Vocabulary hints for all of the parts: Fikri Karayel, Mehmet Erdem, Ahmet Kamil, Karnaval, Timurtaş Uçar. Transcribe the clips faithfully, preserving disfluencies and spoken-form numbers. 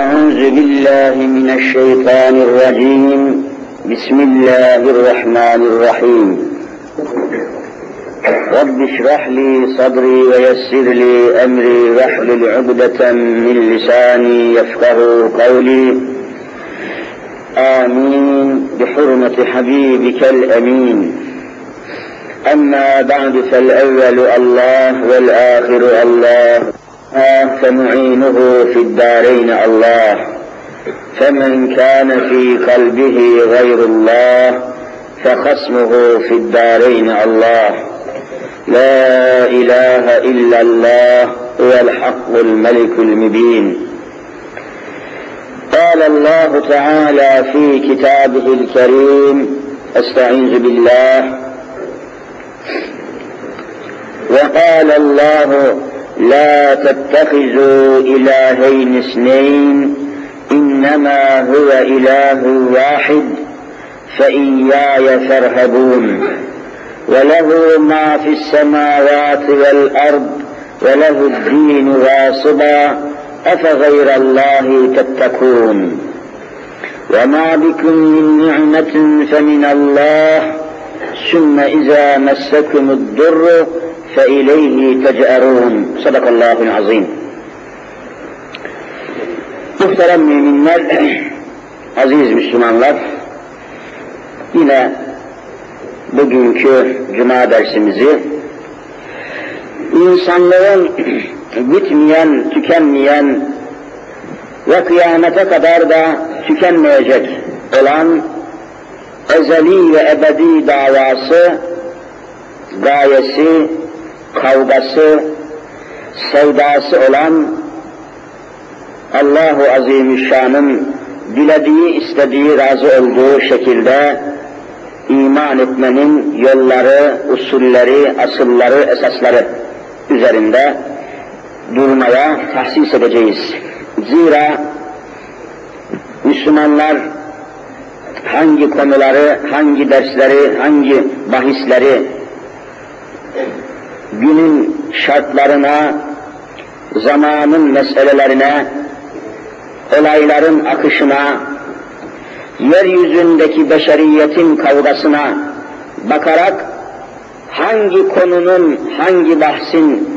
أعوذ بالله من الشيطان الرجيم بسم الله الرحمن الرحيم رب اشرح لي صدري ويسر لي أمري واحلل عقدة من لساني يفقهوا قولي آمين بحرمة حبيبك الأمين أما بعد فالأول الله والآخر الله فمعينه في الدارين الله فمن كان في قلبه غير الله فخصمه في الدارين الله لا إله إلا الله هو الحق الملك المبين. قال الله تعالى في كتابه الكريم أستعيذ بالله وقال الله لا تتخذوا إلهين اثنين إنما هو إله واحد فإياي فارهبون وله ما في السماوات والأرض وله الدين واصبا أفغير الله تتقون وما بكم من نعمة فمن الله ثم إذا مسكم الضر فإليه تجأرون. Sadakallahul azim. Muhterem müminler, aziz Müslümanlar, yine bugünkü Cuma dersimizi insanların bitmeyen, tükenmeyen ve kıyamete kadar da tükenmeyecek olan ezeli ve ebedi davası, gayesi, kavgası, sevdası olan Allah-u Azimüşşan'ın dilediği, istediği, razı olduğu şekilde iman etmenin yolları, usulleri, asılları, esasları üzerinde durmaya tahsis edeceğiz. Zira Müslümanlar hangi konuları, hangi dersleri, hangi bahisleri günün şartlarına, zamanın meselelerine, olayların akışına, yeryüzündeki beşeriyetin kavgasına bakarak hangi konunun, hangi bahsin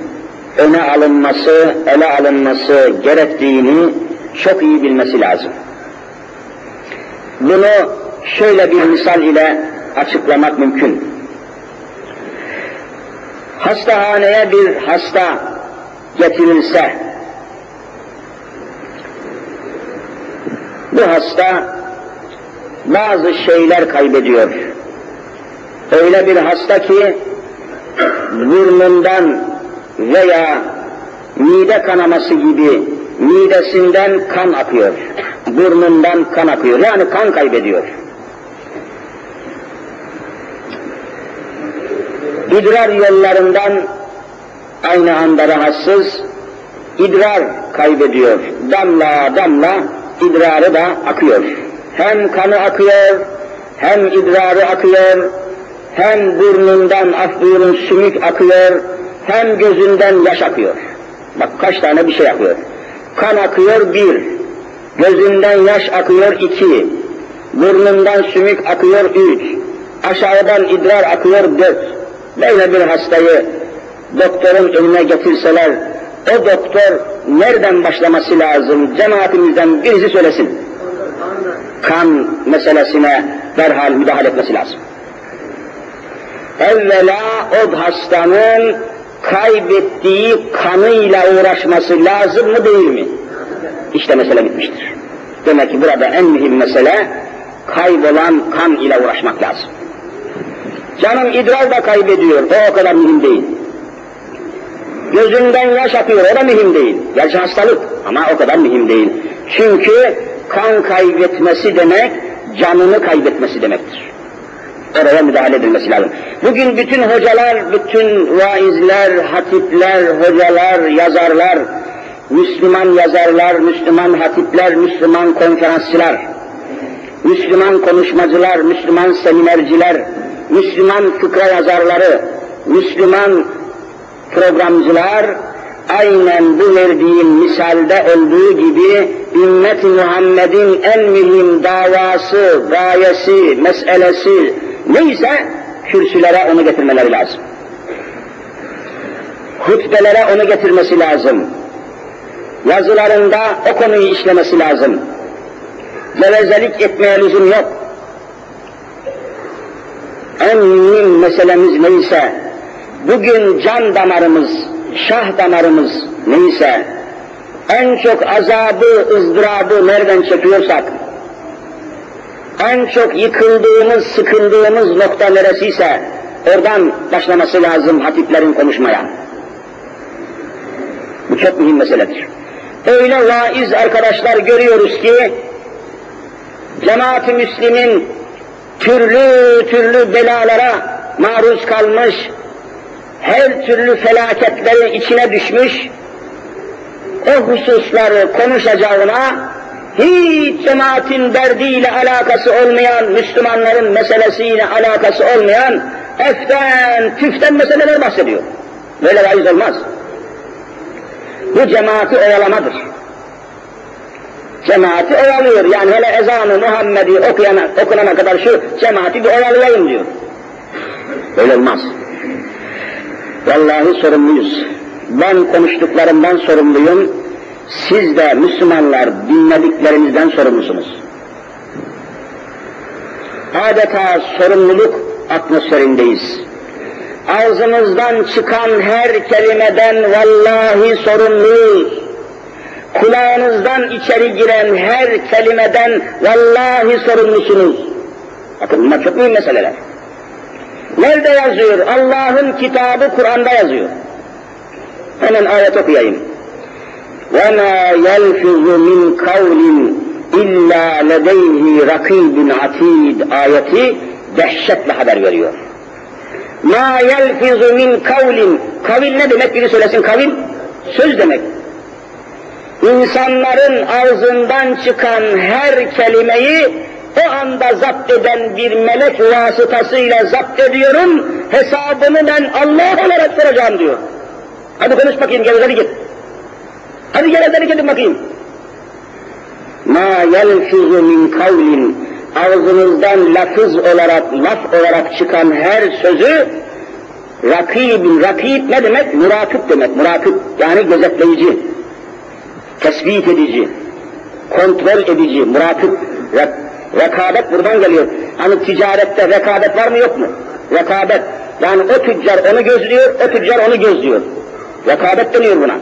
öne alınması, ele alınması gerektiğini çok iyi bilmesi lazım. Bunu şöyle bir misal ile açıklamak mümkün. Hastahaneye bir hasta getirilse, bu hasta bazı şeyler kaybediyor. Öyle bir hasta ki burnundan veya mide kanaması gibi midesinden kan akıyor. Burnundan kan akıyor. Yani kan kaybediyor. İdrar yollarından aynı anda rahatsız, idrar kaybediyor. Damla damla idrarı da akıyor. Hem kanı akıyor, hem idrarı akıyor, hem burnundan, af buyurun, sümük akıyor, hem gözünden yaş akıyor. Bak kaç tane bir şey akıyor. Kan akıyor bir, gözünden yaş akıyor iki, burnundan sümük akıyor üç, aşağıdan idrar akıyor dört. Böyle bir hastayı doktorun önüne getirseler, o doktor nereden başlaması lazım? Cemaatimizden birisi söylesin. Kan meselesine derhal müdahale etmesi lazım. Evvela o hastanın kaybettiği kanıyla uğraşması lazım mı değil mi? İşte mesele bitmiştir. Demek ki burada en mühim mesele kaybolan kan ile uğraşmak lazım. Canım idrar da kaybediyor, o, o kadar mühim değil. Gözünden yaş akıyor, o da mühim değil. Gerçi hastalık ama o kadar mühim değil. Çünkü kan kaybetmesi demek, canını kaybetmesi demektir. Oraya müdahale edilmesi lazım. Bugün bütün hocalar, bütün vaizler, hatipler, hocalar, yazarlar, Müslüman yazarlar, Müslüman hatipler, Müslüman konferansçılar, Müslüman konuşmacılar, Müslüman seminerciler, Müslüman fıkra yazarları, Müslüman programcılar aynen bu verdiğim misalde olduğu gibi ümmet-i Muhammed'in en mühim davası, gayesi, meselesi neyse kürsülere onu getirmeleri lazım. Hutbelere onu getirmesi lazım. Yazılarında o konuyu işlemesi lazım. Gevezelik etmeye lüzum yok. En mühim meselemiz neyse, bugün can damarımız, şah damarımız neyse, en çok azabı, ızdırabı nereden çekiyorsak, en çok yıkıldığımız, sıkıldığımız nokta neresiyse, oradan başlaması lazım hatiplerin konuşmaya. Bu çok mühim meseledir. Öyle vaiz arkadaşlar görüyoruz ki, cemaat-i Müslim'in türlü türlü belalara maruz kalmış, her türlü felaketlerin içine düşmüş, o hususları konuşacağına, hiç cemaatin derdiyle alakası olmayan, Müslümanların meselesiyle alakası olmayan, eften, tüften meseleler bahsediyor. Böyle vaiz olmaz. Bu cemaati oyalamadır. Cemaati oyalıyor, yani hele ezanı Muhammed'i okuyana, okunana kadar şu cemaati bir oyalayayım diyor. Öyle olmaz. Vallahi sorumluyuz. Ben konuştuklarımdan sorumluyum, siz de Müslümanlar dinlediklerinizden sorumlusunuz. Adeta sorumluluk atmosferindeyiz. Ağzımızdan çıkan her kelimeden vallahi sorumluyuz. Kulağınızdan içeri giren her kelimeden vallahi sorumlusunuz. Bakın bunlar çok mühim meseleler. Nerede yazıyor? Allah'ın kitabı Kur'an'da yazıyor. Hemen ayet okuyayım. وَمَا يَلْفِظُ مِنْ قَوْلٍ اِلَّا لَدَيْهِ رَقِيبٌ عَتِيدٌ ayeti dehşetle haber veriyor. مَا يَلْفِظُ مِنْ قَوْلٍ Kavil ne demek? Biri söylesin kavil. Söz demek. İnsanların ağzından çıkan her kelimeyi o anda zapt eden bir melek vasıtasıyla zapt ediyorum, hesabını ben Allah olarak soracağım diyor. Hadi konuş bakayım, gel hadi git. Hadi gel hadi gidin bakayım. مَا يَلْفِظُ مِنْ قَوْلٍ Ağzınızdan lafız olarak, laf olarak çıkan her sözü rakibin, rakib ne demek? Murakip demek, murakip yani gözetleyici, tespit edici, kontrol edici, murakip. Rekabet buradan geliyor. Hani ticarette rekabet var mı yok mu? Rekabet. Yani o tüccar onu gözlüyor, o tüccar onu gözlüyor. Rekabet deniyor buna.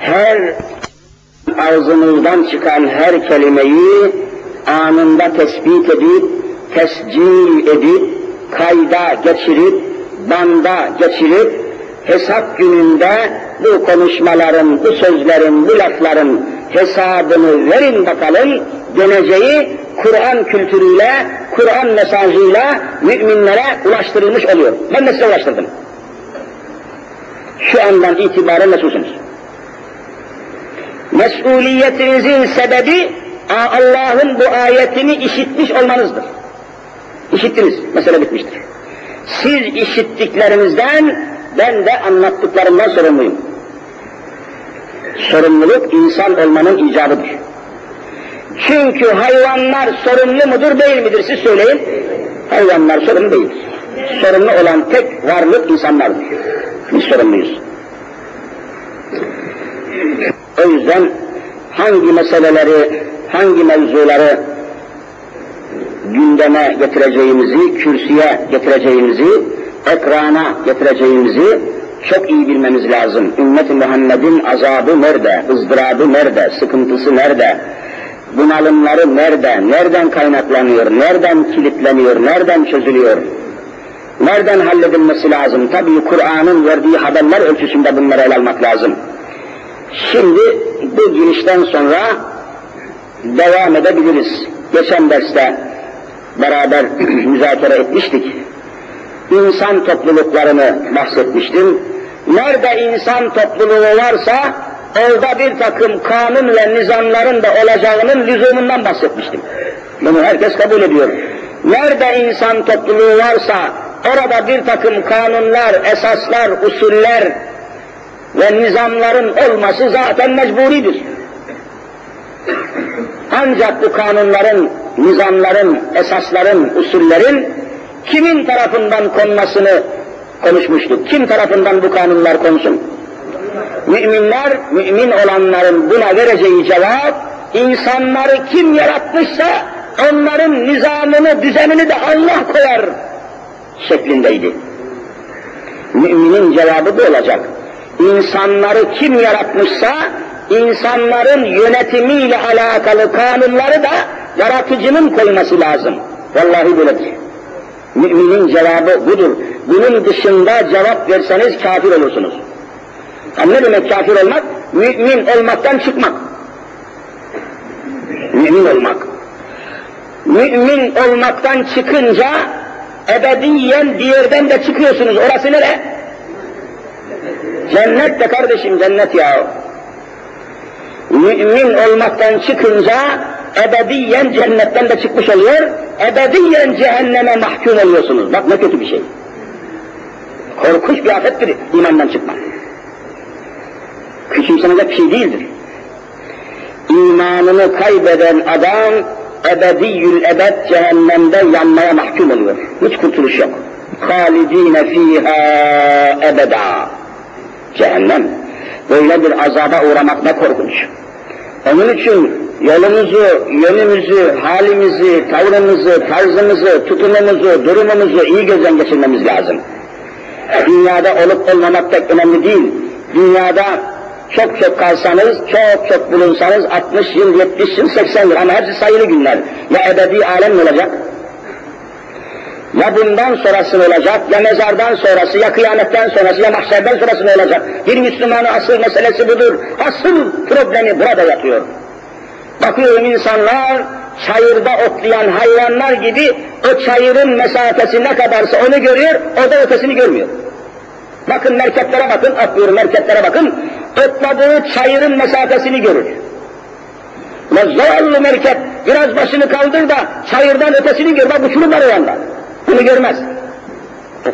Her ağzınızdan çıkan her kelimeyi anında tespit edip, tescil edip, kayda geçirip, banda geçirip, hesap gününde bu konuşmaların, bu sözlerin, bu lafların hesabını verin bakalım, döneceği Kur'an kültürüyle, Kur'an mesajıyla müminlere ulaştırılmış oluyor. Ben de size ulaştırdım. Şu andan itibaren mesulsunuz. Mesuliyetinizin sebebi Allah'ın bu ayetini işitmiş olmanızdır. İşittiniz, mesele bitmiştir. Siz işittiklerinizden, ben de anlattıklarımdan sorumluyum. Sorumluluk insan olmanın icabıdır. Çünkü hayvanlar sorumlu mudur değil midir siz söyleyin. Hayvanlar sorumlu değil. Sorumlu olan tek varlık insanlardır. Biz sorumluyuz. O yüzden hangi meseleleri, hangi mevzuları gündeme getireceğimizi, kürsüye getireceğimizi, ekrana getireceğimizi çok iyi bilmemiz lazım. Ümmet-i Muhammed'in azabı nerede, ızdırabı nerede, sıkıntısı nerede, bunalımları nerede, nereden kaynaklanıyor, nereden kilitleniyor, nereden çözülüyor, nereden halledilmesi lazım? Tabii Kur'an'ın verdiği haberler ölçüsünde bunları ele almak lazım. Şimdi bu girişten sonra devam edebiliriz. Geçen derste beraber müzakere etmiştik. İnsan topluluklarını bahsetmiştim. Nerede insan topluluğu varsa orada bir takım kanun ve nizamların da olacağının lüzumundan bahsetmiştim. Bunu herkes kabul ediyor. Nerede insan topluluğu varsa orada bir takım kanunlar, esaslar, usuller ve nizamların olması zaten mecburidir. Ancak bu kanunların, nizamların, esasların, usullerin kimin tarafından konmasını konuşmuştuk. Kim tarafından bu kanunlar konsun? Müminler, mümin olanların buna vereceği cevap, insanları kim yaratmışsa onların nizamını, düzenini de Allah koyar şeklindeydi. Müminin cevabı bu olacak. İnsanları kim yaratmışsa insanların yönetimiyle alakalı kanunları da yaratıcının koyması lazım. Vallahi böyledir. Müminin cevabı budur. Bunun dışında cevap verseniz kafir olursunuz. Yani ne demek kafir olmak? Mümin olmaktan çıkmak. Mümin olmak. Mümin olmaktan çıkınca ebediyen bir yerden de çıkıyorsunuz. Orası nere? Cennet de kardeşim, cennet ya. Mümin olmaktan çıkınca ebediyen cennetten de çıkmış oluyor, ebediyen cehenneme mahkum oluyorsunuz. Bak ne kötü bir şey. Korkunç bir afettir imandan çıkmak. Küçümsenecek bir şey değildir. İmanını kaybeden adam ebediyyül ebed cehennemde yanmaya mahkum oluyor. Hiç kurtuluş yok. Halidine fîhâ ebedâ. Cehennem. Böyle bir azaba uğramak ne korkunç. Onun için yolumuzu, yönümüzü, halimizi, tavrımızı, tarzımızı, tutumumuzu, durumumuzu iyi gözden geçirmemiz lazım. Dünyada olup olmamak pek önemli değil. Dünyada çok çok kalsanız, çok çok bulunsanız altmış yıl, yetmiş yıl, seksen yıl ama hepsi sayılı günler. Ya ebedi alem olacak, ya bundan sonrası olacak, ya mezardan sonrası, ya kıyametten sonrası, ya mahşerden sonrası olacak. Bir Müslümanın asıl meselesi budur. Asıl problemi burada yatıyor. Bakıyorum insanlar çayırda otlayan hayvanlar gibi o çayırın mesafesi ne kadarsa onu görüyor, o da ötesini görmüyor. Bakın merkeplere bakın, atlıyorum merkeplere bakın, otladığı çayırın mesafesini görür. La zavallı merkep biraz başını kaldır da çayırdan ötesini gör, bak uçurumlar o yanda. Bunu görmez.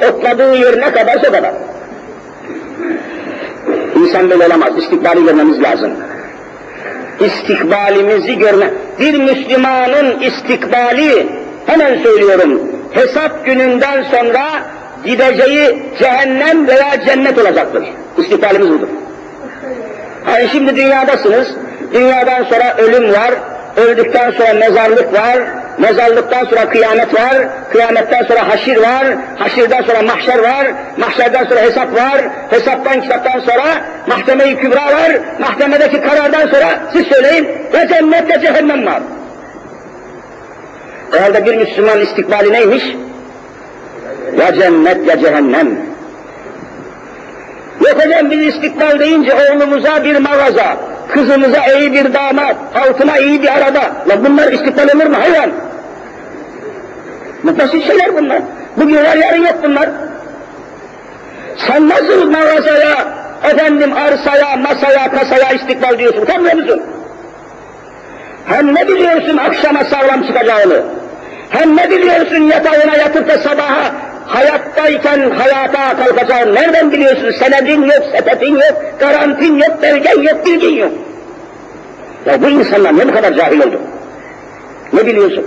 Otladığı yer ne kadarsa o kadar. İnsan böyle olamaz, istikbali görmemiz lazım. İstikbalimizi görme. Bir Müslümanın istikbali, hemen söylüyorum, hesap gününden sonra gideceği cehennem veya cennet olacaktır. İstikbalimiz budur. Yani şimdi dünyadasınız, dünyadan sonra ölüm var, öldükten sonra mezarlık var, mezarlıktan sonra kıyamet var, kıyametten sonra haşir var, haşirden sonra mahşer var, mahşerden sonra hesap var, hesaptan kitaptan sonra mahkeme-i kübra var, mahkemedeki karardan sonra siz söyleyin ve cennet ve cehennem var. O halde bir Müslüman istikbali neymiş? Ya cennet ya cehennem. Yok hocam biz istikbal deyince oğlumuza bir mağaza, kızımıza iyi bir damat, altına iyi bir araba. La bunlar istikbal olur mu hayvan? Bu basit şeyler bunlar. Bugün var yarın yok bunlar. Sen nasıl mağazaya, efendim arsaya, masaya, kasaya istikbal diyorsun? Tam ne musun? Hem ne biliyorsun akşama sağlam çıkacağını? Hem ne biliyorsun yatağına yatıp da sabaha hayattayken hayata kalkacağını nereden biliyorsun? Senedin yok, sepetin yok, garantin yok, belgen yok, bilgin yok. Ya bu insanlar ne bu kadar cahil oldu? Ne biliyorsun?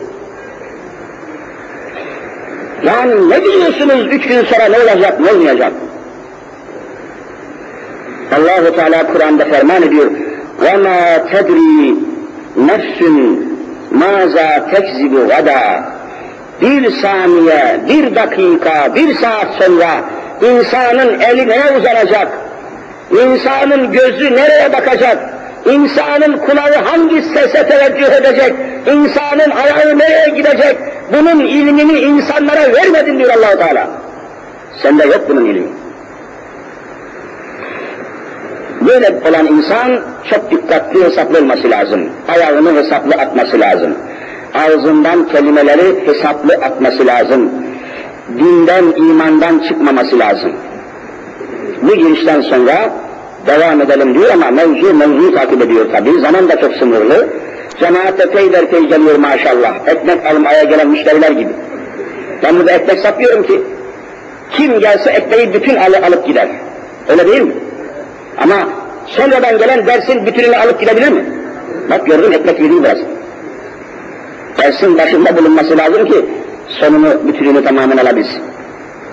Yani ne biliyorsunuz üç gün sonra ne olacak, ne olmayacak? Allah-u Teala Kur'an'da ferman ediyor. وَمَا تَدْرِي نَفْسٌ مَاذَا تَكْزِبُ غَدًا. Bir saniye, bir dakika, bir saat sonra insanın eli nereye uzanacak, insanın gözü nereye bakacak, insanın kulağı hangi sese teveccüh edecek, insanın ayağı nereye gidecek, bunun ilmini insanlara vermedin diyor Allah-u Teala. Sende yok bunun ilmi. Böyle olan insan çok dikkatli, hesaplı olması lazım. Ayağını hesaplı atması lazım. Ağzından kelimeleri hesaplı atması lazım. Dinden, imandan çıkmaması lazım. Bu girişten sonra devam edelim diyor ama mevzu mevzu takip ediyor tabii. Zaman da çok sınırlı. Cemaate peyder pey geliyor maşallah. Ekmek almaya gelen müşteriler gibi. Ben burada ekmek satmıyorum ki. Kim gelse ekmeği bütün alıp gider. Öyle değil mi? Ama sonradan gelen dersin bütününü alıp gidebilir mi? Bak gördüm ekmek yediği biraz. dersin başında bulunması lazım ki sonunu, bütününü tamamen alabilsin.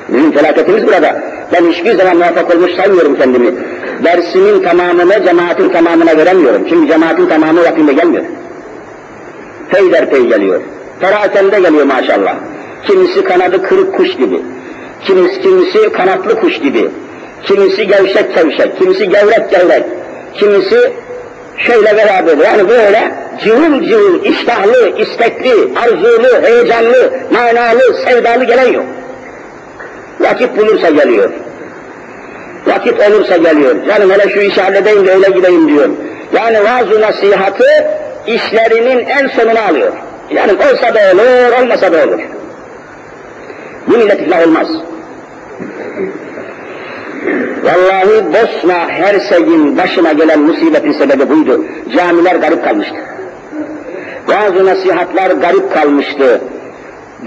Bizim felaketimiz burada. Ben hiçbir zaman muvaffak olmuş saymıyorum kendimi. Dersimin tamamını cemaatin tamamına veremiyorum. Çünkü cemaatin tamamı vaktinde gelmiyor. Peyderpey geliyor. Perakende geliyor maşallah. Kimisi kanadı kırık kuş gibi. Kimisi, kimisi kanatlı kuş gibi. Kimisi gevşek gevşek. Kimisi gevrek gevrek. Kimisi şöyle beraber. Yani böyle cıvıl cıvıl, iştahlı, istekli, arzulu, heyecanlı, manalı, sevdalı gelen yok. Vakit bulursa geliyor. Vakit olursa geliyor. Canım hele şu işi halledeyim de öyle gideyim diyor. Yani vaaz-ı nasihatı işlerinin en sonuna alıyor. Yani olsa da olur, olmasa da olur. Bu milletle olmaz. Vallahi Bosna Hersek'in başına gelen musibetin sebebi buydu. Camiler garip kalmıştı. Vaaz-ı nasihatlar garip kalmıştı.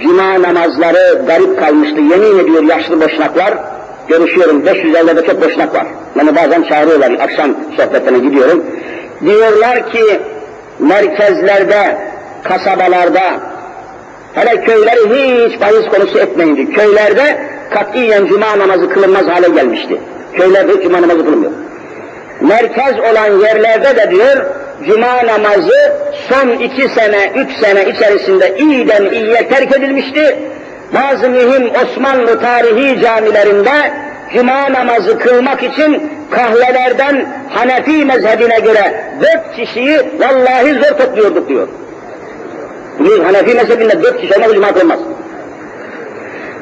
Cuma namazları garip kalmıştı. Yemin ediyor yaşlı boşnaklar, görüşüyorum beş yüz ellide çok boşnak var. Yani bazen çağırıyorlar, akşam sohbetine gidiyorum. Diyorlar ki merkezlerde, kasabalarda, hele köyleri hiç bahis konusu etmeyindi. Köylerde katiyen cuma namazı kılınmaz hale gelmişti. Köylerde cuma namazı kılınmıyor. Merkez olan yerlerde de diyor, cuma namazı son iki sene, üç sene içerisinde iyiden iyiye terk edilmişti. Bazı mühim Osmanlı tarihi camilerinde cuma namazı kılmak için kahvelerden Hanefi mezhebine göre dört kişiyi vallahi zor topluyorduk diyor. Biliyoruz Hanefi mezhebinde dört kişi olmaz, cuma kılmaz.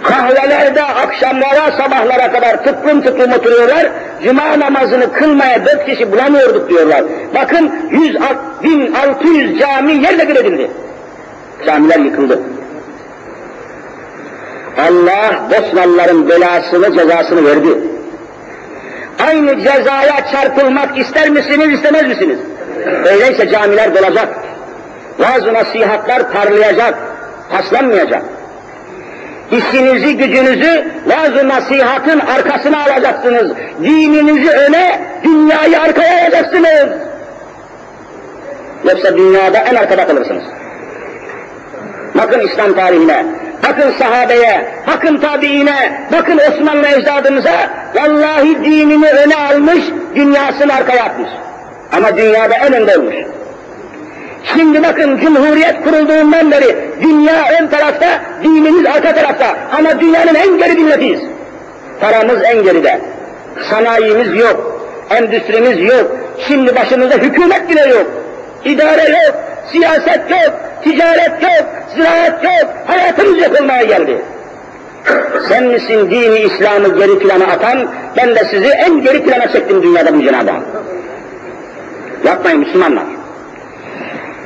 Kahvelerde akşamlara, sabahlara kadar tıklım tıklım oturuyorlar, cuma namazını kılmaya dört kişi bulamıyorduk diyorlar. Bakın bin altı yüz cami yerle bir edildi. Camiler yıkıldı. Allah Bosnalıların belasını, cezasını verdi. Aynı cezaya çarpılmak ister misiniz, istemez misiniz? Öyleyse camiler dolacak. Vaaz-ı nasihatlar parlayacak, paslanmayacak. İşinizi, gücünüzü vaaz-ı nasihatın arkasına alacaksınız. Dininizi öne, dünyayı arkaya alacaksınız. Yoksa dünyada en arkada kalırsınız. Bakın İslam tarihine, bakın sahabeye, bakın tabiine, bakın Osmanlı ecdadımıza, vallahi dinini öne almış, dünyasını arkaya atmış. Ama dünyada en önde olmuş. Şimdi bakın Cumhuriyet kurulduğundan beri dünya ön tarafta, dinimiz arka tarafta ama dünyanın en geri milletiyiz. Paramız en geride, sanayimiz yok, endüstrimiz yok, şimdi başımızda hükümet bile yok, idare yok, siyaset yok, ticaret yok, ziraat yok, hayatımız yok olmaya geldi. Sen misin dini İslam'ı geri plana atan, ben de sizi en geri plana çektim dünyada bu Cenab-ı Hak. Yapmayın Müslümanlar.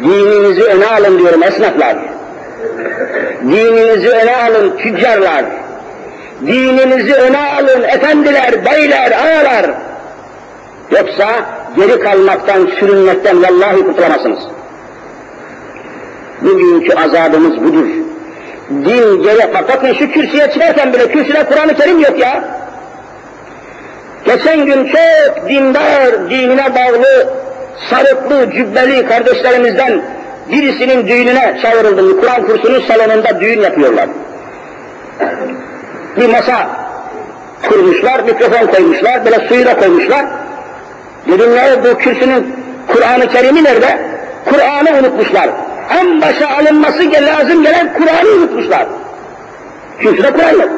Dininizi öne alın diyorum esnaflar. Dininizi öne alın tüccarlar. Dininizi öne alın efendiler, beyler, ağalar. Yoksa geri kalmaktan, sürünmekten vallahi kurtulamazsınız. Bugünkü azabımız budur. Din geri kalk. Bakın şu kürsüye çıkarken bile kürsüde Kur'an-ı Kerim yok ya. Geçen gün çok dindar, dinine bağlı, sarıklı, cübbeli kardeşlerimizden birisinin düğününe çağırıldım. Kur'an kursunun salonunda düğün yapıyorlar. Bir masa kurmuşlar, mikrofon koymuşlar, böyle suyu da koymuşlar. Dedim ya bu kürsünün Kur'an-ı Kerim'i nerede? Kur'an'ı unutmuşlar. En başa alınması lazım gelen Kur'an'ı unutmuşlar. Kürsüde Kur'an yok.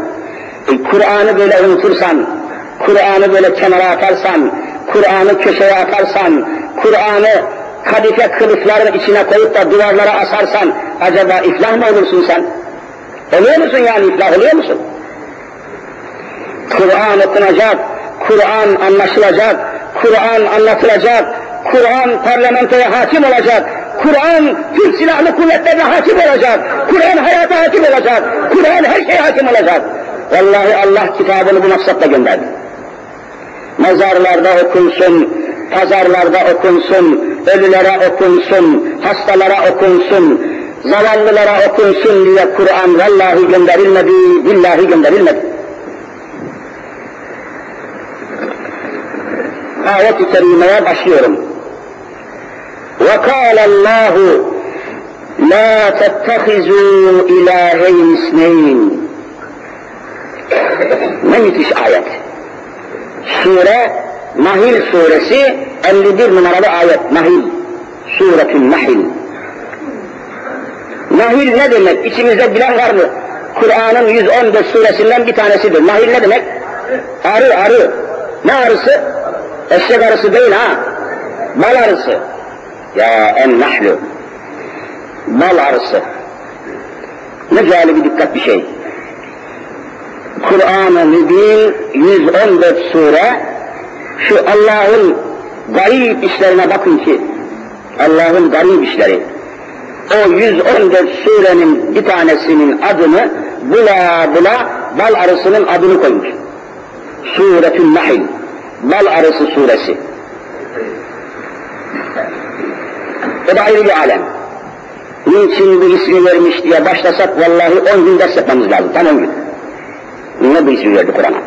E, Kur'an'ı böyle unutursan, Kur'an'ı böyle kenara atarsan, Kur'an'ı köşeye atarsan, Kur'an'ı kadife kılıfların içine koyup da duvarlara asarsan, acaba iflah mı olursun sen? Oluyor musun yani, iflah oluyor musun? Kur'an okunacak, Kur'an anlaşılacak, Kur'an anlatılacak, Kur'an parlamentoya hakim olacak, Kur'an Türk Silahlı Kuvvetleri'ne hakim olacak, Kur'an hayata hakim olacak, Kur'an her şeye hakim olacak. Vallahi Allah kitabını bu maksatla gönderdi. Mezarlarda okunsun, pazarlarda okunsun, ölülere okunsun, hastalara okunsun, zavallılara okunsun diye Kur'an vallahi gönderilmedi, billahi gönderilmedi. Ayet-i kerimeye başlıyorum. وَقَالَ اللّٰهُ لَا تَتَّخِذُوا اِلَٰهَيْنِ اِسْنَيْنِ Ne müthiş ayet. Sure, Nahil suresi elli bir numaralı ayet. Nahil. Suretün Nahil. Nahil ne demek? İçimizde bilen var mı? Kur'an'ın yüz on beş suresinden bir tanesidir. Nahil ne demek? Arı, arı. Ne arısı? Eşek arısı değil ha. Bal arısı. Ya en nahlu. Bal arısı. Ne cahil bir dikkat bir şey. Kur'an-ı Mübin yüz on dört sure, şu Allah'ın garip işlerine bakın ki, Allah'ın garip işleri. O yüz on dört surenin bir tanesinin adını bula bula bal arısının adını koymuş. Suretün Nahl, bal arısı suresi. O da ayrı bir alem. Niçin bu ismi vermiş diye başlasak vallahi on gün ders yapmamız lazım, tam on gün. Ne bu ismi verdi Kur'an'a?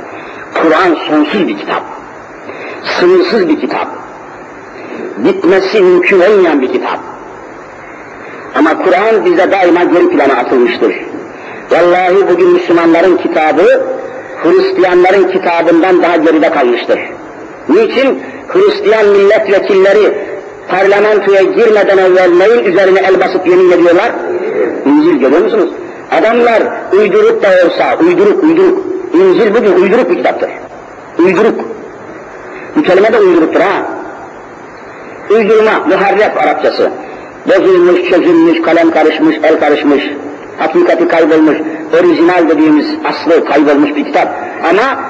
Kur'an sonsuz bir kitap, sınırsız bir kitap, bitmesi mümkün olmayan bir kitap. Ama Kur'an bize daima geri plana atılmıştır. Vallahi bugün Müslümanların kitabı, Hristiyanların kitabından daha geride kalmıştır. Niçin? Hristiyan milletvekilleri parlamentoya girmeden evvel neyin üzerine el basıp yemin ediyorlar? İncil, görüyor musunuz? Adamlar uyduruk da olsa, uyduruk, uyduruk. İncil bugün uyduruk bir kitaptır. Uyduruk. Bu kelime de uyduruktur ha. Uydurma, muharref Arapçası. Bozulmuş, çözülmüş, kalem karışmış, el karışmış, hakikati kaybolmuş, orijinal dediğimiz aslı kaybolmuş bir kitap. Ama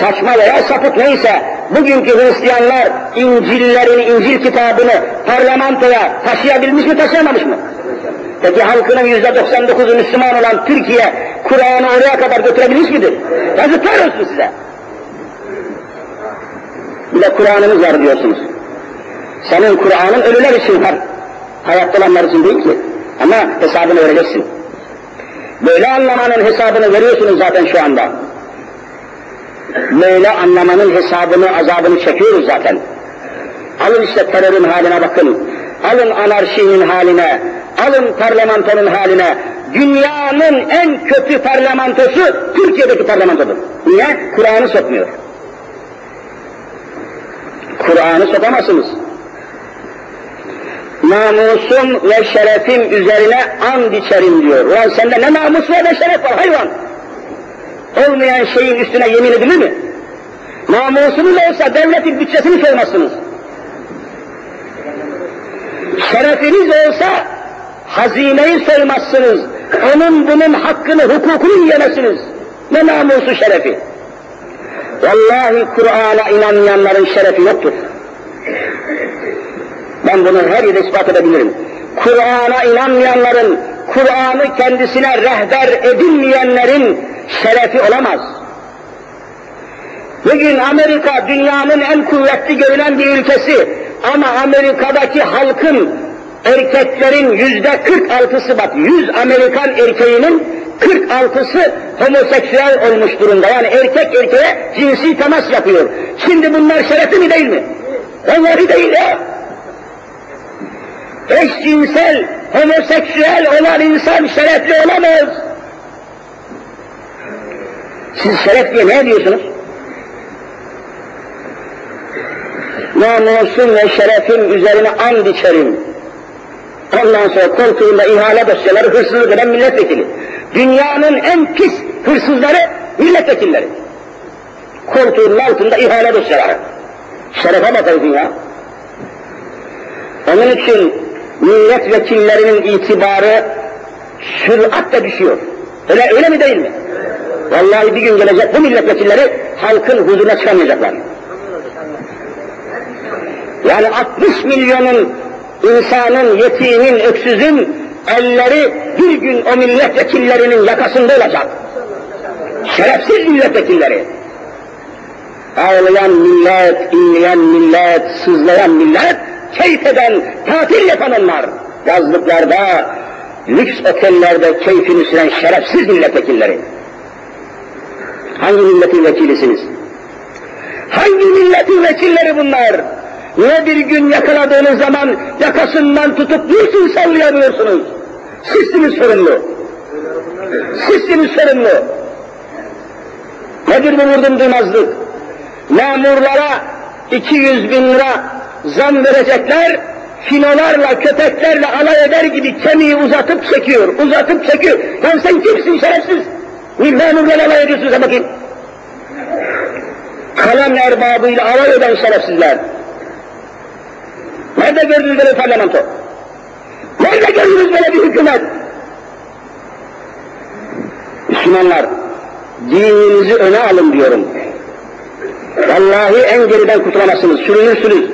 saçma veya sapık neyse, bugünkü Hristiyanlar İncil'lerini, İncil kitabını parlamentoya taşıyabilmiş mi, taşıyamamış mı? Peki halkının yüzde doksan dokuzu Müslüman olan Türkiye, Kur'an'ı oraya kadar götürebilmiş midir? Yazıklar olsun size! Bir de Kur'an'ımız var diyorsunuz. Senin Kur'an'ın ölüler için var. Hayatta olanlar için değil ki. Ama hesabını vereceksin. Böyle anlamanın hesabını veriyorsunuz zaten şu anda. Böyle anlamanın hesabını, azabını çekiyoruz zaten. Alın işte terörün haline bakın. Alın anarşinin haline. Alın parlamentonun haline. Dünyanın en kötü parlamentosu Türkiye'deki parlamentodur. Niye? Kur'an'ı sokmuyor. Kur'an'ı sokamazsınız. Namusum ve şerefim üzerine and içerim diyor. Ulan sende ne namus var ne şeref var hayvan. Olmayan şeyin üstüne yemin edilir mi? Namusunuz olsa devletin bütçesini soymazsınız. Şerefiniz olsa hazineyi soymazsınız. Onun bunun hakkını, hukukunu yiyemezsiniz. Ne namusu şerefi. Vallahi Kur'an'a inanmayanların şerefi yoktur. Ben bunu her yerde ispat edebilirim. Kur'an'a inanmayanların, Kur'an'ı kendisine rehber edinmeyenlerin şerefi olamaz. Bugün Amerika dünyanın en kuvvetli görünen bir ülkesi ama Amerika'daki halkın, erkeklerin yüzde kırk altısı bak, yüz Amerikan erkeğinin kırk altısı homoseksüel olmuş durumda. Yani erkek erkeğe cinsi temas yapıyor. Şimdi bunlar şerefi mi değil mi? Onları değil ya. Eşcinsel, homoseksüel olan insan şerefli olamaz. Siz şeref diye ne diyorsunuz? Namusum ve şerefim üzerine and içerim. Ondan sonra koltuğunda ihale dosyaları hırsızlık eden milletvekili. Dünyanın en pis hırsızları milletvekilleri. Koltuğunun altında ihale dosyaları. Şerefe bakarsın ya. Onun için milletvekillerinin itibarı süratle düşüyor. Öyle, öyle mi değil mi? Vallahi bir gün gelecek bu milletvekilleri halkın huzuruna çıkamayacaklar. Yani altmış milyonun insanın, yetimin, öksüzün elleri bir gün o milletvekillerinin yakasında olacak. Şerefsiz milletvekilleri. Ağlayan millet, inleyen millet, sızlayan millet, keyif eden, tatil yapan onlar. Yazlıklarda, lüks otellerde keyfini süren şerefsiz milletvekilleri. Hangi milletin vekilisiniz? Hangi milletin vekilleri bunlar? Ne bir gün yakaladığınız zaman yakasından tutup niçin sallayamıyorsunuz? Sizsiniz sorumlu. Sizsiniz sorumlu. Nedir bu vurdum duymazlık? Memurlara iki yüz bin lira zam verecekler, finolarla, köpeklerle alay eder gibi kemiği uzatıp çekiyor, uzatıp çekiyor. Lan sen kimsin şerefsiz? Memurlarla alay ediyorsunuz ha bakayım. Kalem erbabıyla alay eden şerefsizler. Nerede gördünüz böyle parlamento? Nerede gördünüz böyle bir hükümet? Müslümanlar, dininizi öne alın diyorum. Vallahi en geriden kurtulamazsınız, sürünürsünüz.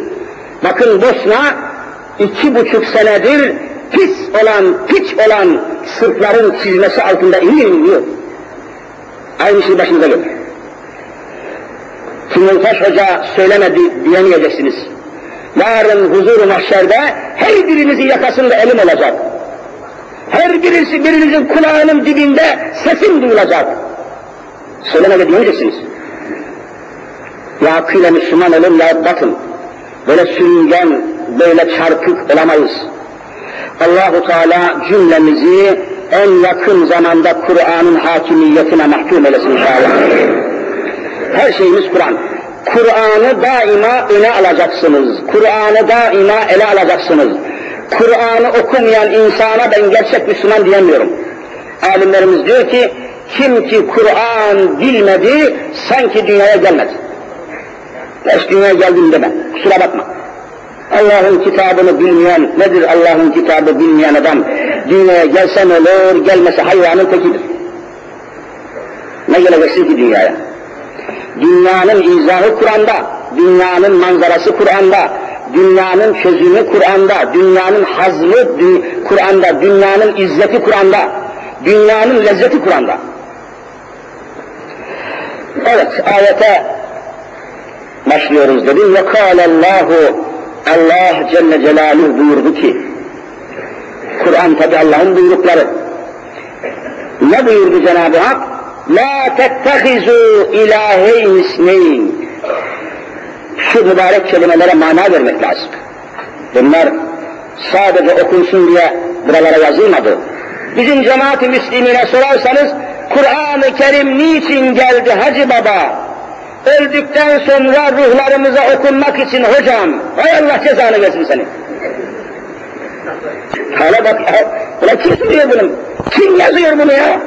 Bakın Bosna, iki buçuk senedir pis olan, piç olan Sırpların çizmesi altında iniyor, iniyor. Aynı şey başınıza gelir. Timurtaş Hoca söylemedi diyemeyeceksiniz. Yarın huzur-u mahşerde her birinizin yakasında elim olacak. Her birisi birinizin kulağının dibinde sesim duyulacak. Söylemedi diyemeyeceksiniz. Ya akıyla Müslüman olun ya batın. Böyle sürüngen, böyle çarpık olamayız. Allahu Teala cümlemizi en yakın zamanda Kur'an'ın hakimiyetine mahkum eylesin inşallah. Her şeyimiz Kur'an. Kur'an'ı daima öne alacaksınız. Kur'an'ı daima ele alacaksınız. Kur'an'ı okumayan insana ben gerçek Müslüman diyemiyorum. Alimlerimiz diyor ki, kim ki Kur'an bilmedi, sanki dünyaya gelmedi. Hiç dünyaya geldim deme, kusura bakma. Allah'ın kitabını bilmeyen, nedir Allah'ın kitabı bilmeyen adam? Dünyaya gelse ne olur, gelmese hayvanın tekidir. Ne geleceksin ki dünyaya? Dünyanın izahı Kur'an'da, dünyanın manzarası Kur'an'da, dünyanın çözümü Kur'an'da, dünyanın hazlı Kur'an'da, dünyanın izzeti Kur'an'da, dünyanın lezzeti Kur'an'da. Evet, ayete başlıyoruz dedim. وَقَالَ اللّٰهُ Allah Celle Celaluhu buyurdu ki, Kur'an tabi Allah'ın buyrukları. Ne buyurdu Cenab-ı Hak? لَا تَتَّخِذُوا اِلٰهَيْنِ اِسْنَيْنِ Şu mübarek kelimelere mana vermek lazım. Bunlar sadece okunsun diye buralara yazılmadı. Bizim cemaat-i müslimine sorarsanız, Kur'an-ı Kerim niçin geldi Hacı Baba? Öldükten sonra ruhlarımıza okunmak için hocam, hay Allah cezanı versin seni. Hala bak, hala kim söylüyor bunu? Kim yazıyor bunu ya?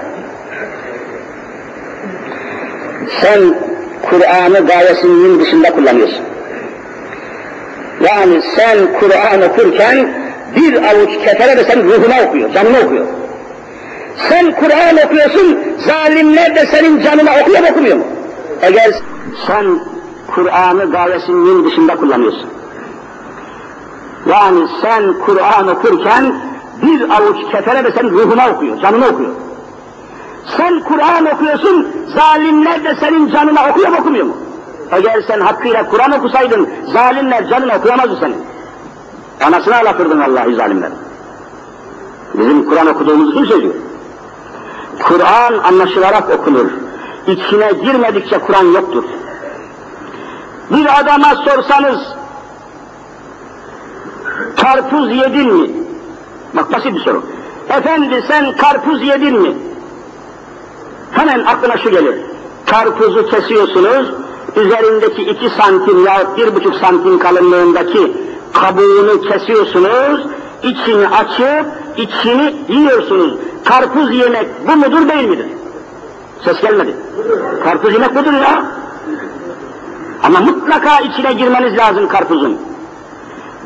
Sen Kur'an'ı gayesinin dışında kullanıyorsun. Yani sen Kur'an okurken bir avuç kefere de senin ruhuna okuyor, canına okuyor. Sen Kur'an okuyorsun, zalimler de senin canına okuyor mu okumuyor mu? Eğer sen Kur'an'ı gayesinin dışında kullanıyorsun. Yani sen Kur'an okurken bir avuç kefere de senin ruhuna okuyor, canına okuyor. Sen Kur'an okuyorsun, zalimler de senin canına okuyor mu okumuyor mu? Eğer sen hakkıyla Kur'an okusaydın, zalimler canına okuyamazdı senin. Anasını ağlatırdın vallahi zalimler. Bizim Kur'an okuduğumuzu kim söylüyor? Kur'an anlaşılarak okunur. İçine girmedikçe Kur'an yoktur. Bir adama sorsanız, karpuz yedin mi? Bak basit bir soru. Efendi sen karpuz yedin mi? Hemen aklına şu gelir. Karpuzu kesiyorsunuz, üzerindeki iki santim yahut bir buçuk santim kalınlığındaki kabuğunu kesiyorsunuz, içini açıp içini yiyorsunuz. Karpuz yemek bu mudur değil midir? Ses gelmedi. Karpuz yemek budur ya. Ama mutlaka içine girmeniz lazım karpuzun.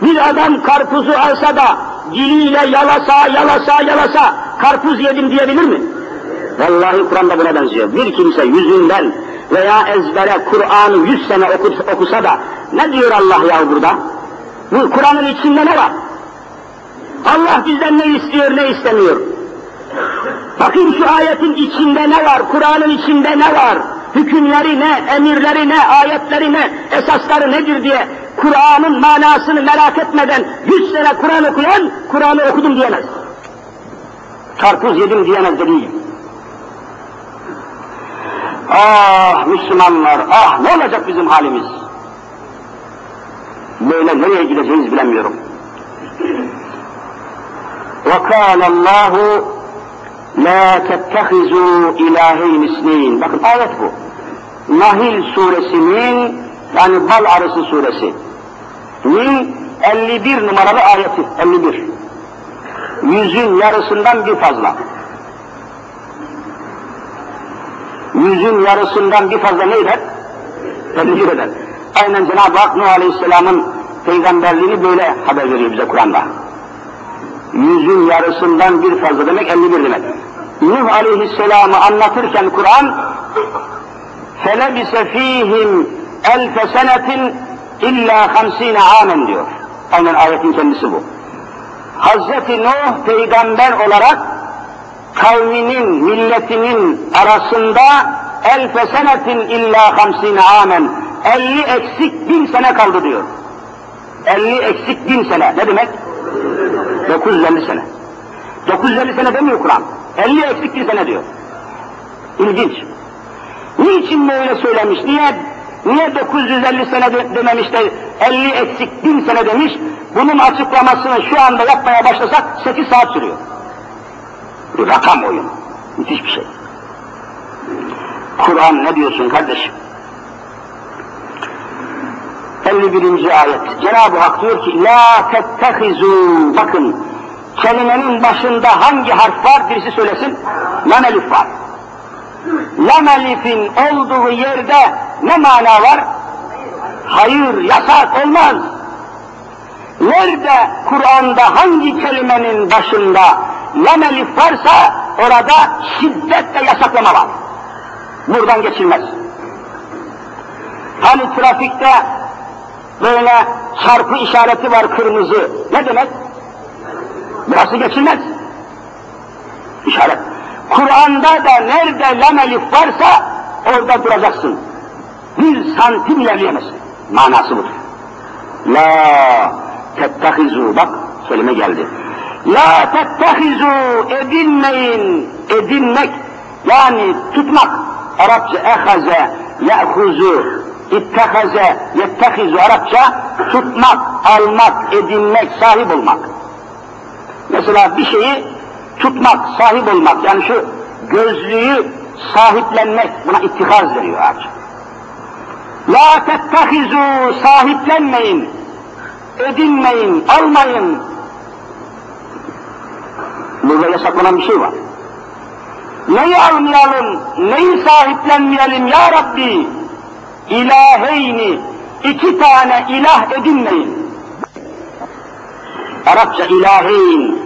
Bir adam karpuzu alsa da diliyle yalasa yalasa yalasa karpuz yedim diyebilir mi? Vallahi Kur'an'da buna benziyor. Bir kimse yüzünden veya ezbere Kur'an'ı yüz sene okusa da ne diyor Allah ya burada? Bu Kur'an'ın içinde ne var? Allah bizden ne istiyor ne istemiyor? Bakın şu ayetin içinde ne var? Kur'an'ın içinde ne var? Hükümleri ne? Emirleri ne? Ayetleri ne? Esasları nedir diye Kur'an'ın manasını merak etmeden yüz sene Kur'an okuyan Kur'an'ı okudum diyemez. Karpuz yedim diyemez dediği. Ah Müslümanlar, ah ne olacak bizim halimiz? böyle nereye gideceğiz bilemiyorum. وَقَالَ اللّٰهُ لَا تَتَّخِذُوا اِلَٰهَيْنِ اِسْنَيْنِ Bakın ayet bu. Nahil suresinin, yani bal arısı suresi. elli bir numaralı ayeti, elli bir. Yüzün yarısından bir fazla. Yüzün yarısından bir fazla ne eder? Tebrik eder. Aynen Cenab-ı Hak Nuh Aleyhisselam'ın peygamberliğini böyle haber veriyor bize Kur'an'da. Yüzün yarısından bir fazla demek elli bir demek. Nuh Aleyhisselam'ı anlatırken Kur'an فَلَبِسَ ف۪يهِمْ اَلْفَ سَنَةٍ اِلَّا خَمْس۪ينَ عَامًا diyor. Aynen ayetin kendisi bu. Hazreti Nuh peygamber olarak kavminin, milletinin arasında اَلْفَ سَنَةٍ اِلَّا خَمْس۪ينَ عَامًا elli eksik bin sene kaldı diyor. elli eksik bin sene ne demek? dokuz yüz elli sene. dokuz yüz elli sene demiyor Kur'an. elli eksik bir sene diyor. İlginç. Niçin böyle söylemiş? Niye niye dokuz yüz elli sene de, dememiş de elli eksik bin sene demiş? Bunun açıklamasını şu anda yapmaya başlasak sekiz saat sürüyor. Bu rakam oyunu. Müthiş bir şey. Kur'an ne diyorsun kardeşim? elli birinci ayet. Cenab-ı Hak diyor ki la tettehizû. Bakın kelimenin başında hangi harf var? Birisi söylesin. Lam elif var. Lam elifin olduğu yerde ne mana var? Hayır, yasak, olmaz. Nerede Kur'an'da hangi kelimenin başında lam elif varsa orada şiddetle yasaklama var. Buradan geçilmez. Hani trafikte böyle çarpı işareti var kırmızı. Ne demek? Burası geçilmez. İşaret. Kur'an'da da nerede lam elif varsa orada duracaksın. Bir santim ilerleyemezsin. Manası budur. La tettehizu. Bak söyleme geldi. La tettehizu edinmeyin. Edinmek yani tutmak. Arapça ehaze, ye'huzu. İttehaze, yettehizu Arapça tutmak, almak, edinmek, sahip olmak. Mesela bir şeyi tutmak, sahip olmak, yani şu gözlüğü sahiplenmek, buna ittihaz veriyor Arapça. La tettehizu, sahiplenmeyin, edinmeyin, almayın. Burada yasaklanan bir şey var. Neyi almayalım, neyi sahiplenmeyelim ya Rabbi? İlaheyni, iki tane ilah edinmeyin. Arapça ilaheyn,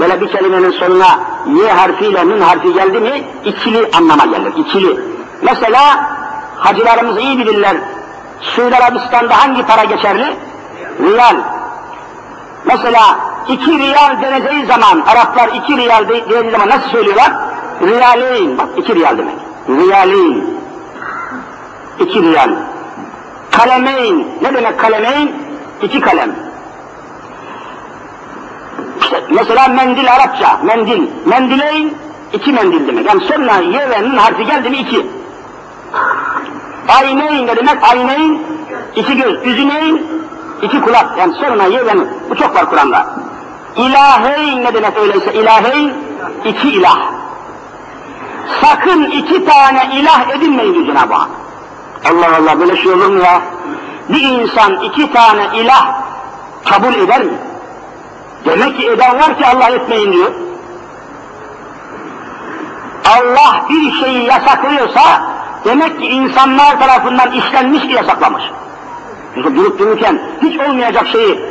böyle bir kelimenin sonuna ye harfiyle min harfi geldi mi, ikili anlama gelir, ikili. Mesela, hacılarımız iyi bilirler, Suudi Arabistan'da hangi para geçerli? Riyal. Mesela, iki riyal deneceği zaman, Araplar iki riyal deneceği zaman nasıl söylüyorlar? Riyaleyn, bak iki riyal demek, riyaleyn. İki riyal. Kalemeyn. Ne demek kalemeyn? İki kalem. İşte mesela mendil Arapça. Mendil. Mendileyn. İki mendil demek. Yani sonra ye ve min harfi geldi mi iki. Ayneyn ne demek? Ayneyn. İki göz. Üzüneyn. İki kulak. Yani sonra ye ve min. Bu çok var Kur'an'da. İlaheyn ne demek öyleyse? İlaheyn. İki ilah. Sakın iki tane ilah edinmeyin diyor Cenab-ı Hak. Allah Allah böyle şey olur mu ya? Bir insan iki tane ilah kabul eder mi? Demek ki eden var ki Allah etmeyin diyor. Allah bir şeyi yasaklıyorsa demek ki insanlar tarafından işlenmiş ki yasaklamış. Çünkü durup dururken hiç olmayacak şeyi.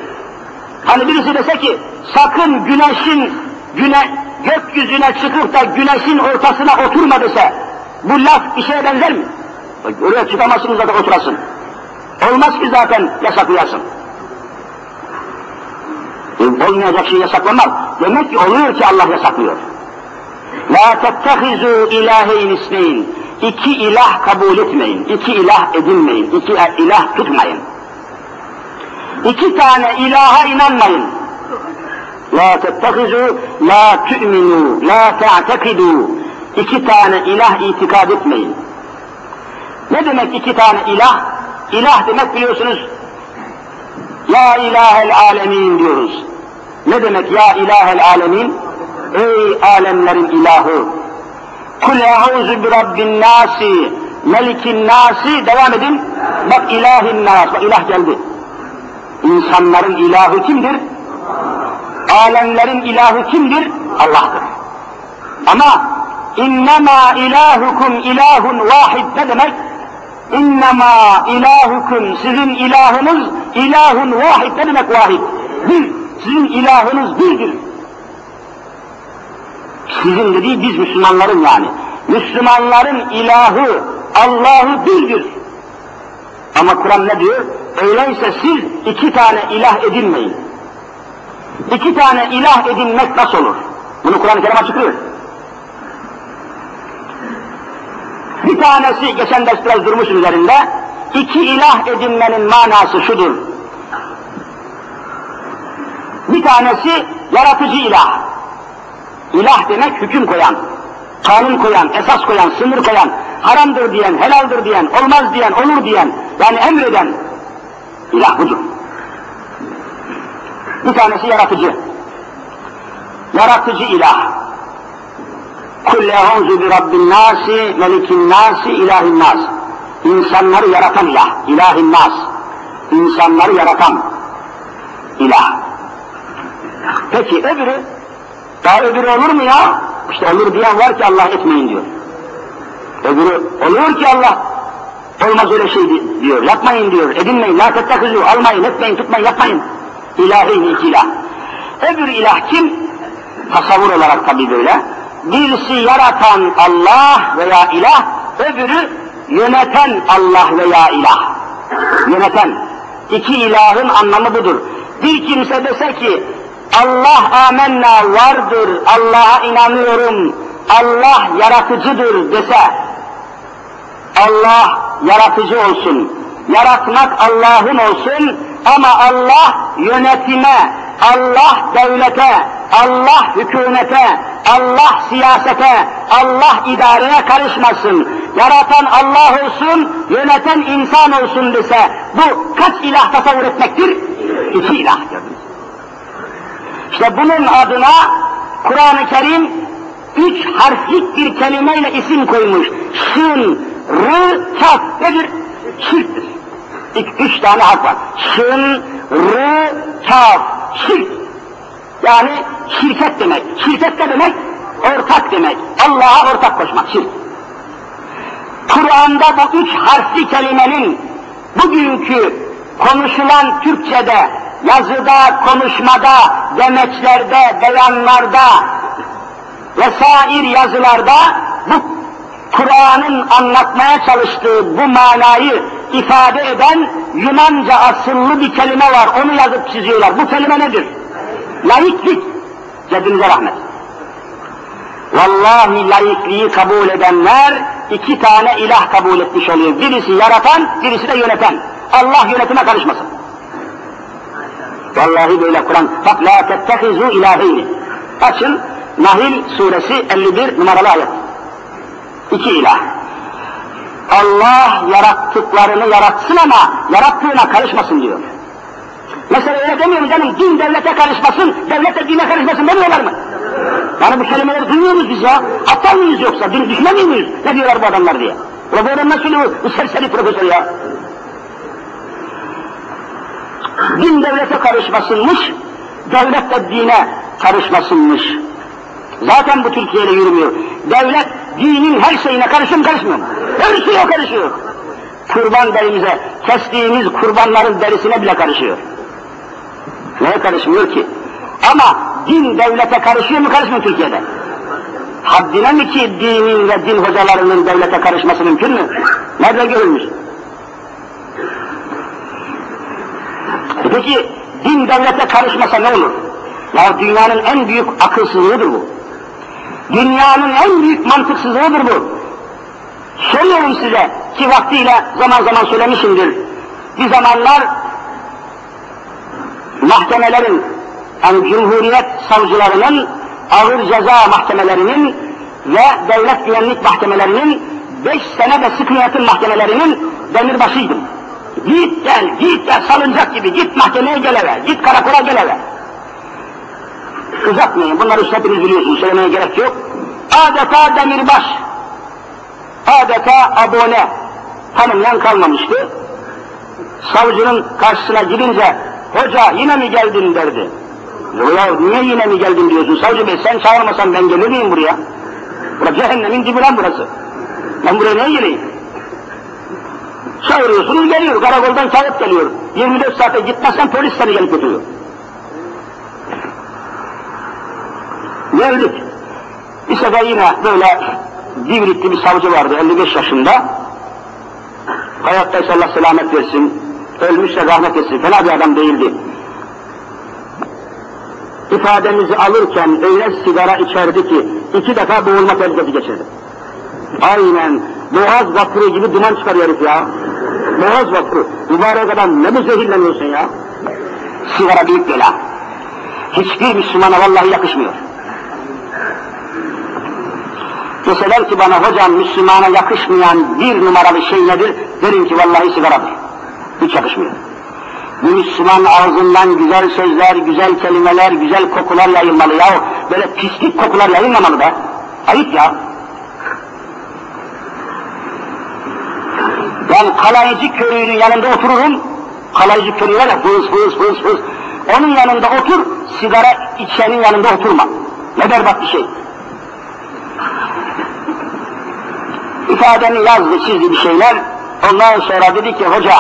Hani birisi dese ki sakın güneşin güne, gökyüzüne çıkıp da güneşin ortasına oturma dese bu laf işe benzer mi? Oraya çıkamazsınız zaten oturasın. Olmaz ki zaten yasaklayasın. E, olmayacak şey yasaklanmaz. Demek ki oluyor ki Allah yasaklıyor. لَا تَتَّخِذُوا اِلَٰهَيْنِ اِسْنَيْنِ İki ilah kabul etmeyin, iki ilah edinmeyin, iki ilah tutmayın. İki tane ilaha inanmayın. لَا تَتَّخِذُوا لَا تُؤْمِنُوا لَا تَعْتَقِدُوا İki tane ilah itikad etmeyin. Ne demek iki tane ilah? İlah demek biliyorsunuz Ya ilahel alemin diyoruz. Ne demek ya ilahel alemin? Ey alemlerin ilahı! Kul e'ûzü bi rabbin nâsi, melikin nâsi, devam edin. Bak ilahin nâs, bak ilah geldi. İnsanların ilahı kimdir? Alemlerin ilahı kimdir? Allah'tır. Ama innemâ ilahukum ilahun vahid ne demek? İnnemâ ilahukum sizin ilahınız ilahun vahid ne demek vahid? Bir, sizin ilahınız birdir. Sizin dediği biz Müslümanların yani. Müslümanların ilahı, Allah'ı birdir. Ama Kur'an ne diyor? Öyleyse siz iki tane ilah edinmeyin. İki tane ilah edinmek nasıl olur? Bunu Kur'an-ı Kerim açıklıyor. Bir tanesi, geçen ders biraz durmuş üzerinde, iki ilah edinmenin manası şudur. Bir tanesi yaratıcı ilah. İlah demek hüküm koyan, kanun koyan, esas koyan, sınır koyan, haramdır diyen, helaldir diyen, olmaz diyen, olur diyen, yani emreden ilah budur. Bir tanesi yaratıcı. Yaratıcı ilah. Kul e'ûzü bi rabbin nâsi, melikin nâsi, ilahin nâs. İnsanları yaratan ilah, ilahin nâs. İnsanları yaratan ilah. Peki öbürü, daha öbürü olur mu ya? İşte olur diyen var ki Allah etmeyin diyor. Öbürü olur ki Allah, olmaz öyle şey diyor, yapmayın diyor, edinmeyin, la tetteküzü, almayın, etmeyin, tutmayın, yapmayın. İlaheyni iki ilah. Öbür ilah kim? Tasavvur olarak tabii böyle. Birisi yaratan Allah veya ilah, öbürü yöneten Allah veya ilah. Yöneten. İki ilahın anlamı budur. Bir kimse dese ki, Allah amenna vardır, Allah'a inanıyorum, Allah yaratıcıdır dese, Allah yaratıcı olsun, yaratmak Allah'ın olsun ama Allah yönetime, Allah devlete, Allah hükümete, Allah siyasete, Allah idareye karışmasın, yaratan Allah olsun, yöneten insan olsun dese, bu kaç ilah tasavvur etmektir? İki ilahdır. İşte bunun adına Kur'an-ı Kerim üç harflik bir kelimeyle isim koymuş. Şın, rı, kaf nedir? Şirktir. İlk üç tane harf var. Şın, rı, kaf, şirk. Yani şirket demek. Şirket ne demek? Ortak demek. Allah'a ortak koşmak, şirk. Kur'an'da bu üç harfli kelimenin bugünkü konuşulan Türkçe'de, yazıda, konuşmada, demeçlerde, beyanlarda vesair yazılarda bu Kur'an'ın anlatmaya çalıştığı bu manayı ifade eden Yunanca asıllı bir kelime var, onu yazıp çiziyorlar. Bu kelime nedir? Laiklik. Cedinize rahmet. Vallahi laikliği kabul edenler iki tane ilah kabul etmiş oluyor. Birisi yaratan, birisi de yöneten. Allah yönetime karışmasın. Vallahi böyle Kur'an. Bak la tettehizu ilaheyni. Açın Nahl suresi elli bir numaralı ayet. İki ilah. Allah yarattıklarını yaratsın ama yarattığına karışmasın diyor. Mesela öyle demiyoruz canım, din devlete karışmasın, devlet de dine karışmasın demiyorlar mı? Yani bu kelimeleri duyuyoruz biz ya, aptal mıyız yoksa, din düşmemiyor muyuz? Ne diyorlar bu adamlar diye? Ulan bu adam nasıl bu, bu serseri profesör ya? Din devlete karışmasınmış, devlet de dine karışmasınmış. Zaten bu Türkiye'yle yürümüyor. Devlet dinin her şeyine karışım karışmıyor. Her şeye karışıyor. Kurban derimize, kestiğimiz kurbanların derisine bile karışıyor. Neye karışmıyor ki? Ama din devlete karışıyor mu karışmıyor Türkiye'de? Haddine mi ki dinin ve din hocalarının devlete karışması mümkün mü? Nerede görülmüş? Peki din devlete karışmasa ne olur? Ya dünyanın en büyük akılsızlığıdır bu. Dünyanın en büyük mantıksızlığıdır bu. Soruyorum size ki vaktiyle zaman zaman söylemişimdir. Bir zamanlar mahkemelerin, yani Cumhuriyet savcılarının, ağır ceza mahkemelerinin ve devlet güvenlik mahkemelerinin, beş sene de sıkı yönetim mahkemelerinin demirbaşıydım. Git gel, git gel, salıncak gibi, git mahkemeye geleve, git karakola geleve. Uzatmayın, bunları işte hepiniz biliyorsunuz, söylemeye gerek yok. Adeta demirbaş, adeta abone, hanımdan kalmamıştı. Savcının karşısına gidince, hoca yine mi geldin derdi. Ya niye yine mi geldin diyorsun savcı bey, sen çağırmasan ben gelir miyim buraya? Burası cehennemin dibi lan burası. Ben buraya niye gireyim? Çağırıyorsunuz geliyor, karakoldan çağırıp geliyor. yirmi dört saate gitmezsen polis seni gelip götürüyor. Geldik. Bir sefer yine böyle Divritli bir savcı vardı, elli beş yaşında. Hayattaysa Allah selamet versin, ölmüşse rahmet etsin, fena bir adam değildi. İfademizi alırken öyle sigara içerdi ki iki defa boğulma tehlikesi geçirdi. Aynen boğaz vapuru gibi duman çıkarıyor herif ya. Boğaz vapuru. Mübarek adam ne bu zehirleniyorsun ya? Sigara büyük bela. Hiçbir Müslümana vallahi yakışmıyor. Deseler ki bana hocam Müslümana yakışmayan bir numaralı şey nedir? Derim ki vallahi sigaradır. Hiç yakışmıyor. Bir Müslüman ağzından güzel sözler, güzel kelimeler, güzel kokular yayılmalı ya. Böyle pislik kokular yayılmamalı be. Ayıp ya. Ben Kalaycı Körü'nün yanında otururum. Kalaycı Körü var ya, fıs fıs fıs fıs. Onun yanında otur, sigara içenin yanında oturma. Ne berbat bir şey. İfadeni yazdı, çizdi bir şeyler. Ondan sonra dedi ki hoca,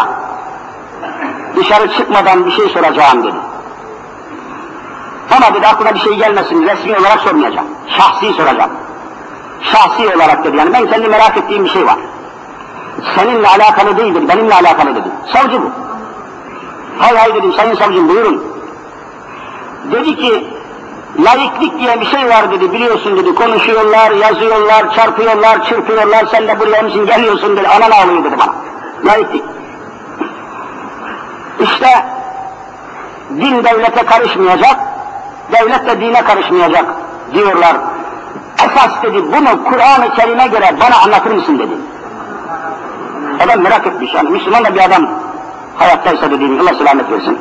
dışarı çıkmadan bir şey soracağım dedi. Ama dedi aklına bir şey gelmesin, resmi olarak sormayacağım. Şahsi soracağım. Şahsi olarak dedi, yani ben kendi merak ettiğim bir şey var. Seninle alakalı değildir, benimle alakalı dedi. Savcı bu. Hay hay dedim, sayın savcım buyurun. Dedi ki, laiklik diye bir şey var dedi, biliyorsun dedi, konuşuyorlar, yazıyorlar, çarpıyorlar, çırpıyorlar, sen de buraya mısın geliyorsun dedi, ananı ağlıyor dedi bana. Laiklik. İşte din devlete karışmayacak, devlet de dine karışmayacak diyorlar. Esas dedi bunu Kur'an-ı Kerim'e göre bana anlatır mısın dedi. Adam merak etmiş yani, Müslüman da bir adam hayattaysa dediğim, Allah selamet versin.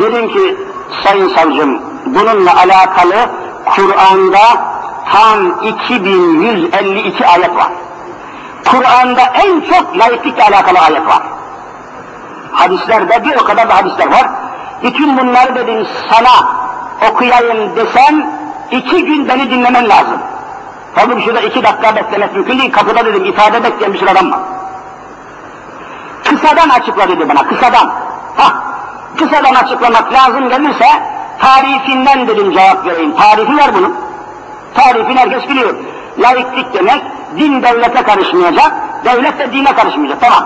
Dedim ki sayın savcım, bununla alakalı Kur'an'da tam iki bin yüz elli iki ayet var. Kur'an'da en çok laiklikle alakalı ayet var. Hadislerde bir o kadar da hadisler var. Bütün bunları dedim sana okuyayım desem iki gün beni dinlemen lazım. Tabii şurada iki dakika beklemek mümkün değil. Kapıda dedim ifade bekleyen bir sürü adam var. Kısadan açıkla dedi bana, kısadan. Hah, kısadan açıklamak lazım gelirse tarifinden dedim cevap vereyim. Tarifi ver bunun. Tarifini herkes biliyor. Laiklik demek din devlete karışmayacak, devlet de dine karışmayacak. Tamam.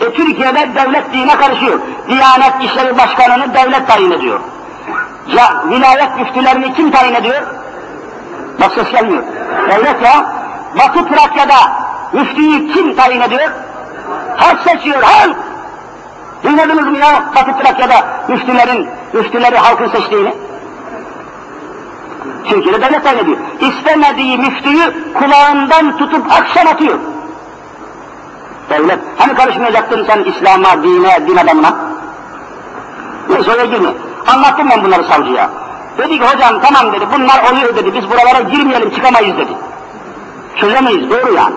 E Türkiye'de devlet dine karışıyor. Diyanet İşleri Başkanı'nı devlet tayin ediyor. Ya vilayet müftülerini kim tayin ediyor? Bak ses gelmiyor. Devlet ya. Batı Trakya'da müftüyü kim tayin ediyor? Halk seçiyor, halk! Dinlediniz mi ya Batı Trakya'da müftülerin, müftüleri halkın seçtiğini? Türkiye'de devlet tayin ediyor. İstemediği müftüyü kulağından tutup akşam atıyor. Devlet. Hani karışmayacaktın sen İslam'a, dine, din adamına? Neyse oraya girme. Anlattım ben bunları savcıya. Dedi ki hocam tamam dedi, bunlar oluyor dedi, biz buralara girmeyelim çıkamayız dedi. Çözemeyiz, doğru yani.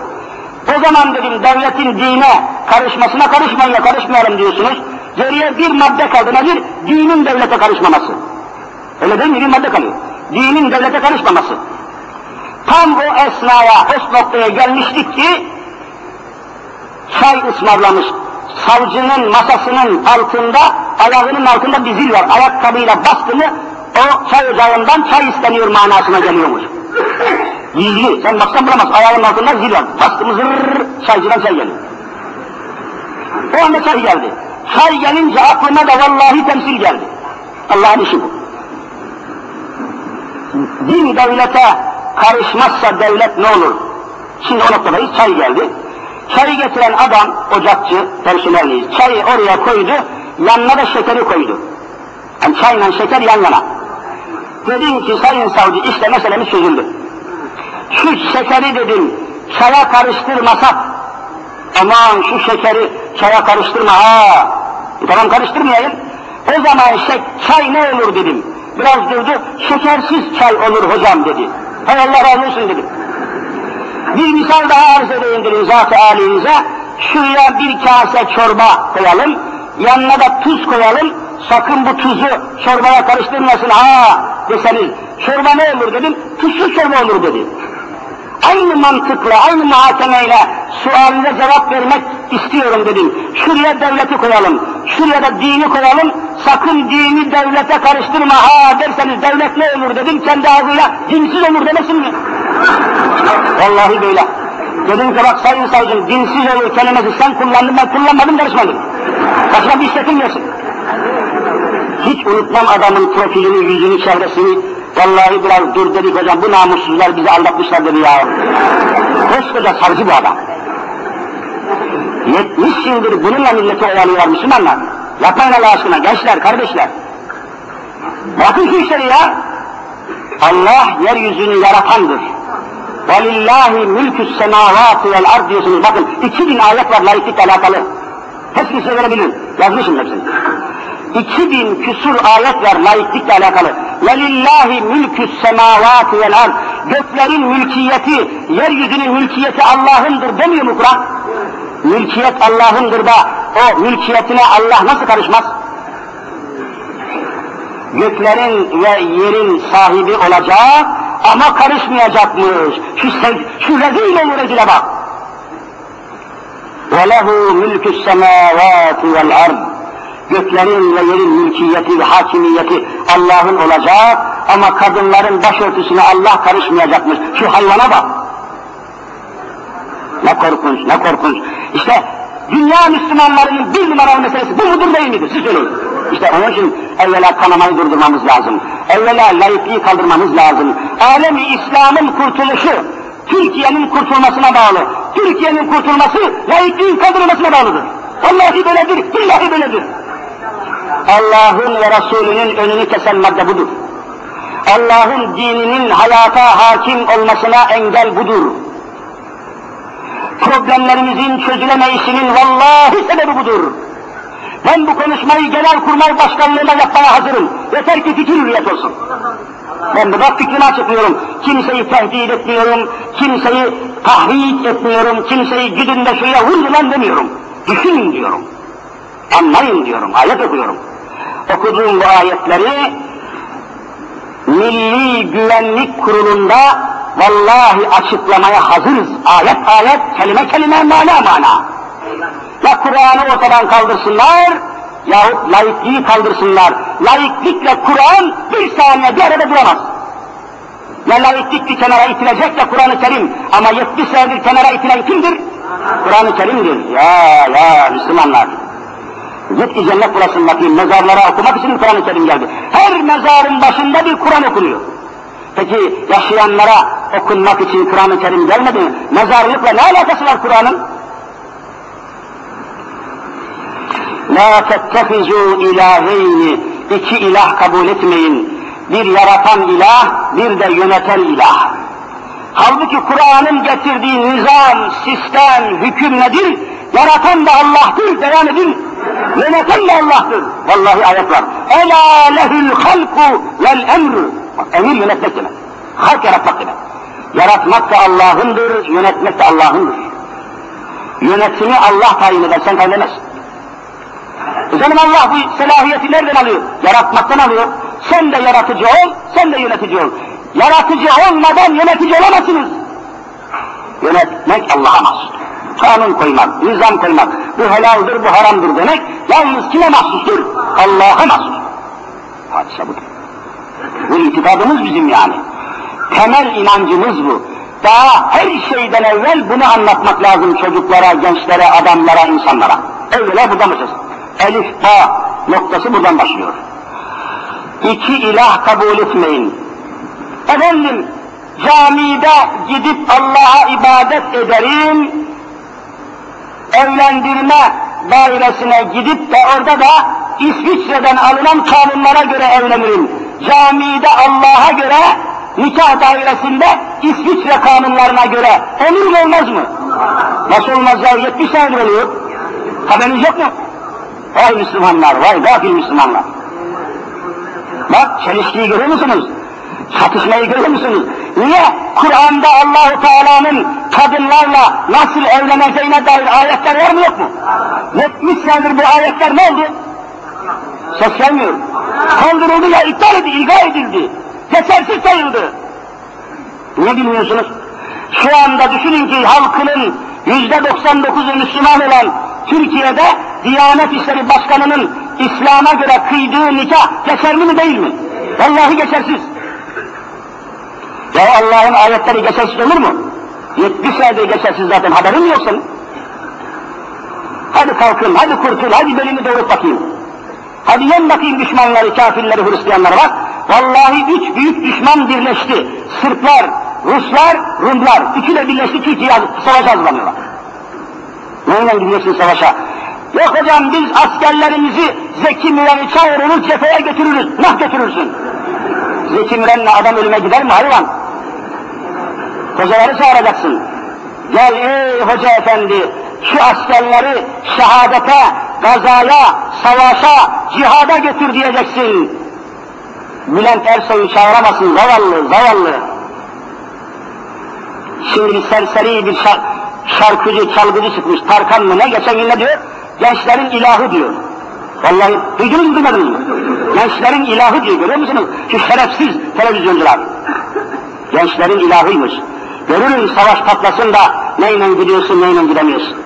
O zaman dedim devletin dine karışmasına karışmayın, karışmayalım diyorsunuz. Geriye bir madde kaldı nedir? Dinin devlete karışmaması. Öyle değil mi? Bir madde kalıyor. Dinin devlete karışmaması. Tam o esnaya, o noktaya gelmiştik ki çay ısmarlamış, savcının masasının altında, ayağının altında bir zil var, ayakkabıyla bastı mı, o çay ocağından çay isteniyor manasına geliyormuş. Gizli, sen baksan bulamaz, ayağının altında zil var, bastı mı zırrrr, çaycıdan çay geliyor. O anda çay geldi. Çay gelince aklıma da vallahi temsil geldi. Allah'ın işi bu. Din devlete karışmazsa devlet ne olur? Şimdi o noktadayız, çay geldi. Çayı getiren adam, ocakçı, personeliyiz, çayı oraya koydu, yanına da şekeri koydu. Yani çayla şeker yan yana. Dedim ki sayın savcı işte meselemiz çözüldü. Şu şekeri dedim, çaya karıştırmasak, aman şu şekeri çaya karıştırma ha. E, tamam karıştırmayayım. O zaman şey, çay ne olur dedim. Biraz durdu, şekersiz çay olur hocam dedi. Hay Allah razı olsun dedim. Bir misal daha arz edeyim dedim zat-ı âlinize. Şuraya bir kase çorba koyalım, yanına da tuz koyalım, sakın bu tuzu çorbaya karıştırmasın ha deseniz, çorba ne olur dedim, tuzsuz çorba olur dedi. Aynı mantıkla, aynı muhakemeyle sualinize cevap vermek istiyorum dedim. Şuraya devleti koyalım, şuraya da dini koyalım, sakın dini devlete karıştırma ha derseniz devlet ne olur dedim, kendi ağzıyla dinsiz olur demesin mi? Vallahi böyle. Dedim ki bak sayın savcım, dinsiz olur kelimesi sen kullandın, ben kullanmadım, karışmadım. Başka bir işletilmesin. Hiç unutmam adamın profilini, yüzünü, çevresini. Vallahi biraz dur dedik hocam, bu namussuzlar bizi aldatmışlar dedi ya. Koskoca sarıcı bu adam. yetmiş yıldır bununla milleti oyalıyorlar Müslümanlar. Yapmayın Allah aşkına gençler, kardeşler. Bakın şu işleri ya. Allah yeryüzünü yaratandır. وَلِلّٰهِ مُلْكُ السَّمَاوَاتِ وَالْاَرْضِ diyorsunuz. Bakın iki bin ayet var laiklikle alakalı. Hepsini size verebilirim. Yazmışım hepsini. iki bin küsur ayet var laiklikle alakalı. وَلِلّٰهِ مُلْكُ السَّمَاوَاتِ وَالْاَرْضِ Göklerin mülkiyeti, yeryüzünün mülkiyeti Allah'ındır demiyor mu Kur'an? Mülkiyet Allah'ındır da o mülkiyetine Allah nasıl karışmaz? Göklerin ve yerin sahibi olacak ama karışmayacakmış. Şu, şu rezil olur rezile bak. وَلَهُ مُلْكُ السَّمَاوَاتِ وَالْاَرْضِ Göklerin ve yerin mülkiyeti ve hakimiyeti Allah'ın olacak ama kadınların başörtüsüne Allah karışmayacakmış. Şu hayvana bak. Ne korkunç, ne korkunç. İşte dünya Müslümanlarının bir numaralı meselesi bu mudur değil midir? Siz söyleyin. İşte onun için evvela kanamayı durdurmamız lazım. Evvela laikliği kaldırmamız lazım. Alem-i İslam'ın kurtuluşu Türkiye'nin kurtulmasına bağlı. Türkiye'nin kurtulması laikliğin kaldırılmasına bağlıdır. Vallahi böyledir, billahi böyledir. Allah'ın ve Resulünün önünü kesen madde budur. Allah'ın dininin hayata hakim olmasına engel budur. Problemlerimizin çözülemeyişinin vallahi sebebi budur. Ben bu konuşmayı Genelkurmay Başkanlığı'na yapmaya hazırım. Yeter ki fikir hürriyet olsun. Ben burada fikrimi açıklıyorum. Kimseyi tehdit etmiyorum, kimseyi tahrik etmiyorum, kimseyi gidin de şuraya vur lan demiyorum. Düşünün diyorum, anlayın diyorum, ayet okuyorum. Okuduğum bu ayetleri Milli Güvenlik Kurulu'nda vallahi açıklamaya hazırız. Ayet ayet, kelime kelime, mana mana. Ya Kur'an'ı ortadan kaldırsınlar, yahut laikliği kaldırsınlar. Laiklikle Kur'an bir saniye bir arada duramaz. Ya laiklik bir kenara itilecek ya Kur'an-ı Kerim, ama yetmiş senedir kenara itilen kimdir? Kur'an-ı Kerim'dir. Ya ya Müslümanlar. Git ki cennet burasındaki mezarlara okumak için Kur'an-ı Kerim geldi. Her mezarın başında bir Kur'an okunuyor. Peki yaşayanlara okunmak için Kur'an-ı Kerim gelmedi mi? Mezarlıkla ne alakası var Kur'an'ın? لَا تَتَّخِذُوا اِلَٰهَيْنِ İki ilah kabul etmeyin. Bir yaratan ilah, bir de yöneten ilah. Halbuki Kur'an'ın getirdiği nizam, sistem, hüküm nedir? Yaratan da Allah'tır, devam edin. Yöneten de Allah'tır. Vallahi ayet var. اَلَا لَهُ الْخَلْقُ وَالْاَمْرُ Emir yönetmek demek. Halk yaratmak demek. Yaratmak da Allah'ındır, yönetmek de Allah'ındır. Yönetimi Allah tayin eder, sen tayin edemezsin. Efendim Allah bu selahiyeti nereden alıyor? Yaratmaktan alıyor. Sen de yaratıcı ol, sen de yönetici ol. Yaratıcı olmadan yönetici olamazsınız. Yönetmek Allah'a mahsustur. Kanun koymak, nizam koymak, bu helaldir, bu haramdır demek, yalnız kime mahsustur? Allah'a mahsustur. Hadise budur. Bu itikadımız bizim yani. Temel inancımız bu. Daha her şeyden evvel bunu anlatmak lazım çocuklara, gençlere, adamlara, insanlara. Evvela buradan başlasın. Elif ba noktası buradan başlıyor. İki ilah kabul etmeyin. Efendim, camide gidip Allah'a ibadet ederim, evlendirme dairesine gidip de orada da İsviçre'den alınan kanunlara göre evlenirim. Camide Allah'a göre, nikah dairesinde İsviçre kanunlarına göre. Olur mu olmaz mı? Nasıl olmaz ya? yetmiş senedir oluyor. Haberiniz yok mu? Vay Müslümanlar, vay gafil Müslümanlar. Bak çelişkiyi görüyor musunuz? Çatışmayı görüyor musunuz? Niye? Kur'an'da Allah-u Teala'nın kadınlarla nasıl evleneceğine dair ayetler var mı yok mu? yetmiş senedir bu ayetler ne oldu? Ses gelmiyor. Kaldırıldı ya iptal edildi, ilga edildi. Geçersiz sayıldı. Ne bilmiyorsunuz? Şu anda düşünün ki halkının yüzde doksan dokuzu Müslüman olan Türkiye'de Diyanet İşleri Başkanı'nın İslam'a göre kıydığı nikah geçerli mi değil mi? Vallahi geçersiz. Ya Allah'ın ayetleri geçersiz olur mu? yetmiş senedir geçersiz zaten, haberin mi yoksa? Hadi kalkın, hadi kurtul, hadi belini doğru bakayım. Hadi yan bakayım düşmanları, kafirleri, Hristiyanları bak. Vallahi üç büyük düşman birleşti. Sırplar, Ruslar, Rumlar. Üçü de birleşti, Türkiye savaşa hazırlanıyorlar. Neyle gidiyorsun savaşa? Yok hocam biz askerlerimizi Zeki Müren'i çağırırız, cepheye götürürüz. Nah götürürsün. Zeki Müren'le adam ölüme gider mi hayvan? Hocaları çağıracaksın. Gel ey hoca efendi, şu askerleri şehadete, gazaya, savaşa, cihada götür diyeceksin. Bülent Ersoy'u çağıramazsın, zavallı, zavallı. Şimdi bir serseri, bir şar şarkıcı, çalgıcı çıkmış, Tarkan mı ne? Geçen gün ne diyor? Gençlerin ilahı diyor. Vallahi duydunuz mu duymadınız mı? Gençlerin ilahı diyor, görüyor musunuz? Şu şerefsiz televizyoncular. Gençlerin ilahıymış. Görürüm savaş patlasın da neyle gidiyorsun, neyle gidemiyorsun.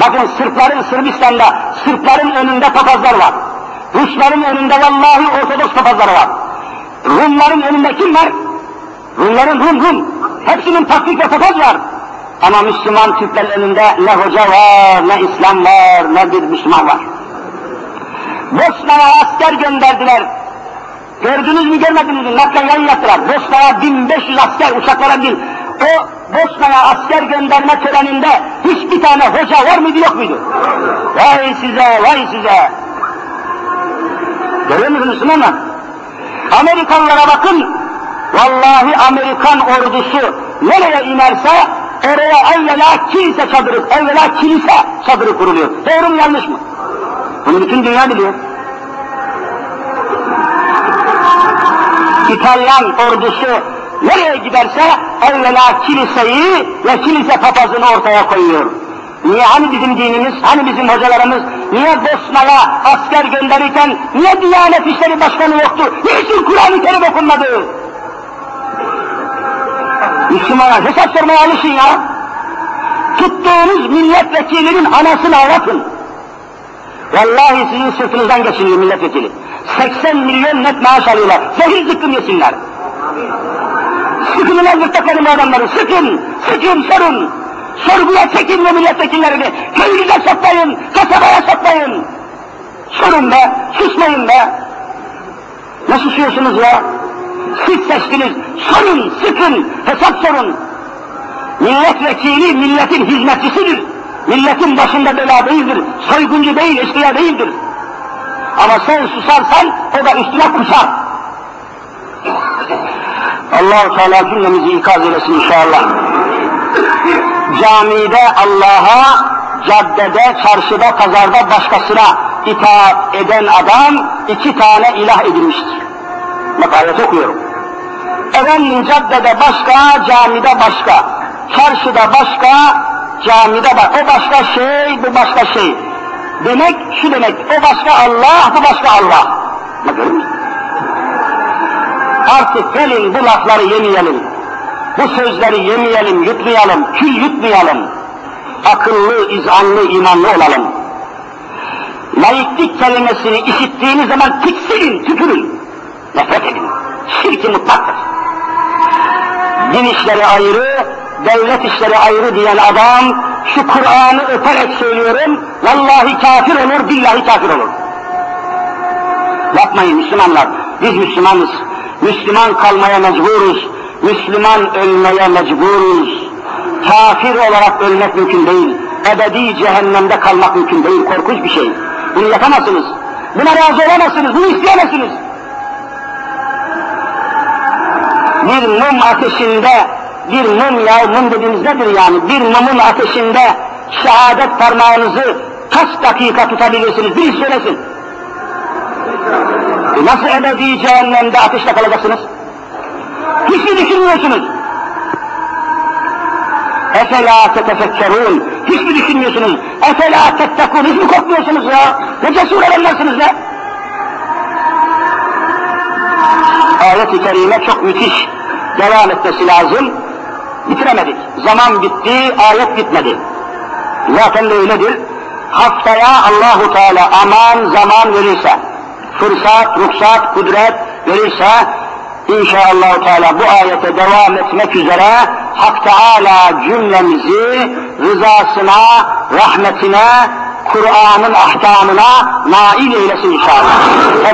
Bakın Sırpların, Sırbistan'da Sırpların önünde papazlar var. Rusların önünde vallahi Ortodoks papazları var. Rumların önünde kim var? Rumların Rum Rum. Hepsinin taktik ve papaz var. Ama Müslüman Türklerin önünde ne hoca var, ne İslam var, ne bir Müslüman var. Bosna'ya asker gönderdiler. Gördünüz mü görmediniz mi? Naklen yan yattılar. Bosna'ya bin beş yüz asker uçaklara bin. O Bosna'ya asker gönderme töreninde hiçbir tane hoca var mıydı yok muydu? Vay size, vay size. Görüyor musunuz Müslümanlar? Amerikalılara bakın. Vallahi Amerikan ordusu nereye inerse oraya evvela kilise çadırı, evvela kilise çadırı kuruluyor. Doğru mu yanlış mı? Bunu bütün dünya biliyor. İtalyan ordusu nereye giderse evvela kiliseyi ve kilise papazını ortaya koyuyor. Niye hani bizim dinimiz, hani bizim hocalarımız, niye Bosna'ya asker gönderirken, niye Diyanet İşleri Başkanı yoktu, niçin Kur'an-ı Kerim okunmadı? Müslümanlar hesap sormaya alışın ya. Tuttuğunuz milletvekilinin anasını ağlatın. Vallahi sizin sırtınızdan geçiniyor milletvekili. seksen milyon net maaş alıyorlar. Zehir zıkkım yesinler. Sıkın ulan zırtlaklarım bu adamları. Sıkın, sıkın, sorun. Sorguya çekin ve milletvekillerini. Köylüze sokmayın, kasabaya sokmayın. Sorun be, susmayın be. Ne susuyorsunuz ya? Siz seçtiniz, sorun, sıkın, hesap sorun. Milletvekili milletin hizmetçisidir. Milletin başında bela değildir, soyguncu değil, eşkıya değildir. Ama sen susarsan o da üstüne kusar. Allah-u Teala cümlemizi ikaz eylesin inşallah. Camide Allah'a, caddede, çarşıda, pazarda başkasına itaat eden adam iki tane ilah edilmiştir. Bak ayet okuyorum. Efendim caddede başka, camide başka, çarşıda başka, camide başka, o başka şey, bu başka şey. Demek şu demek, o başka Allah, bu başka Allah. Bakıyor musun? Artık gelin bu lafları yemeyelim, bu sözleri yemeyelim, yutmayalım, kül yutmayalım. Akıllı, izanlı, imanlı olalım. Laiklik kelimesini işittiğiniz zaman tiksirin, tükürün. Nefret edin. Şirk-i mutlaktır. Din işleri ayrı, devlet işleri ayrı diyen adam, şu Kur'an'ı öperek söylüyorum, vallahi kafir olur, billahi kafir olur. Yapmayın Müslümanlar, biz Müslümanız. Müslüman kalmaya mecburuz, Müslüman ölmeye mecburuz. Kafir olarak ölmek mümkün değil, ebedi cehennemde kalmak mümkün değil, korkunç bir şey. Bunu yapamazsınız, buna razı olamazsınız, bunu isteyemezsiniz. Bir mum ateşinde bir mum ya, mum dediğimiz nedir yani? Bir mumun ateşinde şehadet parmağınızı kaç dakika tutabilirsiniz? Bir söylesin. E nasıl ebedi cehennemde ateşle kalacaksınız? Hiç mi düşünmüyorsunuz? Efela tetefekkerûn. Hiç mi düşünmüyorsunuz? Efela tettekûn. Hiç mi korkmuyorsunuz ya? Ne cesur adamlarsınız ya? Ayet-i Kerime çok müthiş. Devam etmesi lazım. Bitiremedik. Zaman bitti, ayet bitmedi. Zaten de öyledir. Haftaya Allahu Teala aman zaman verirse, fırsat, ruhsat, kudret verirse, İnşallah Teala bu ayete devam etmek üzere Hak Teala cümlemizi rızasına, rahmetine, Kur'an'ın ahkamına nail eylesin inşallah.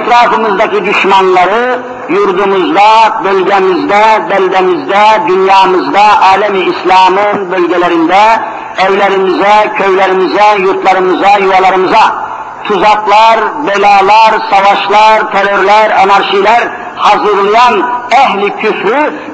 Etrafımızdaki düşmanları yurdumuzda, bölgemizde, beldemizde, dünyamızda, alemi İslam'ın bölgelerinde, evlerimize, köylerimize, yurtlarımıza, yuvalarımıza tuzaklar, belalar, savaşlar, terörler, anarşiler hazırlayan ehli küfrü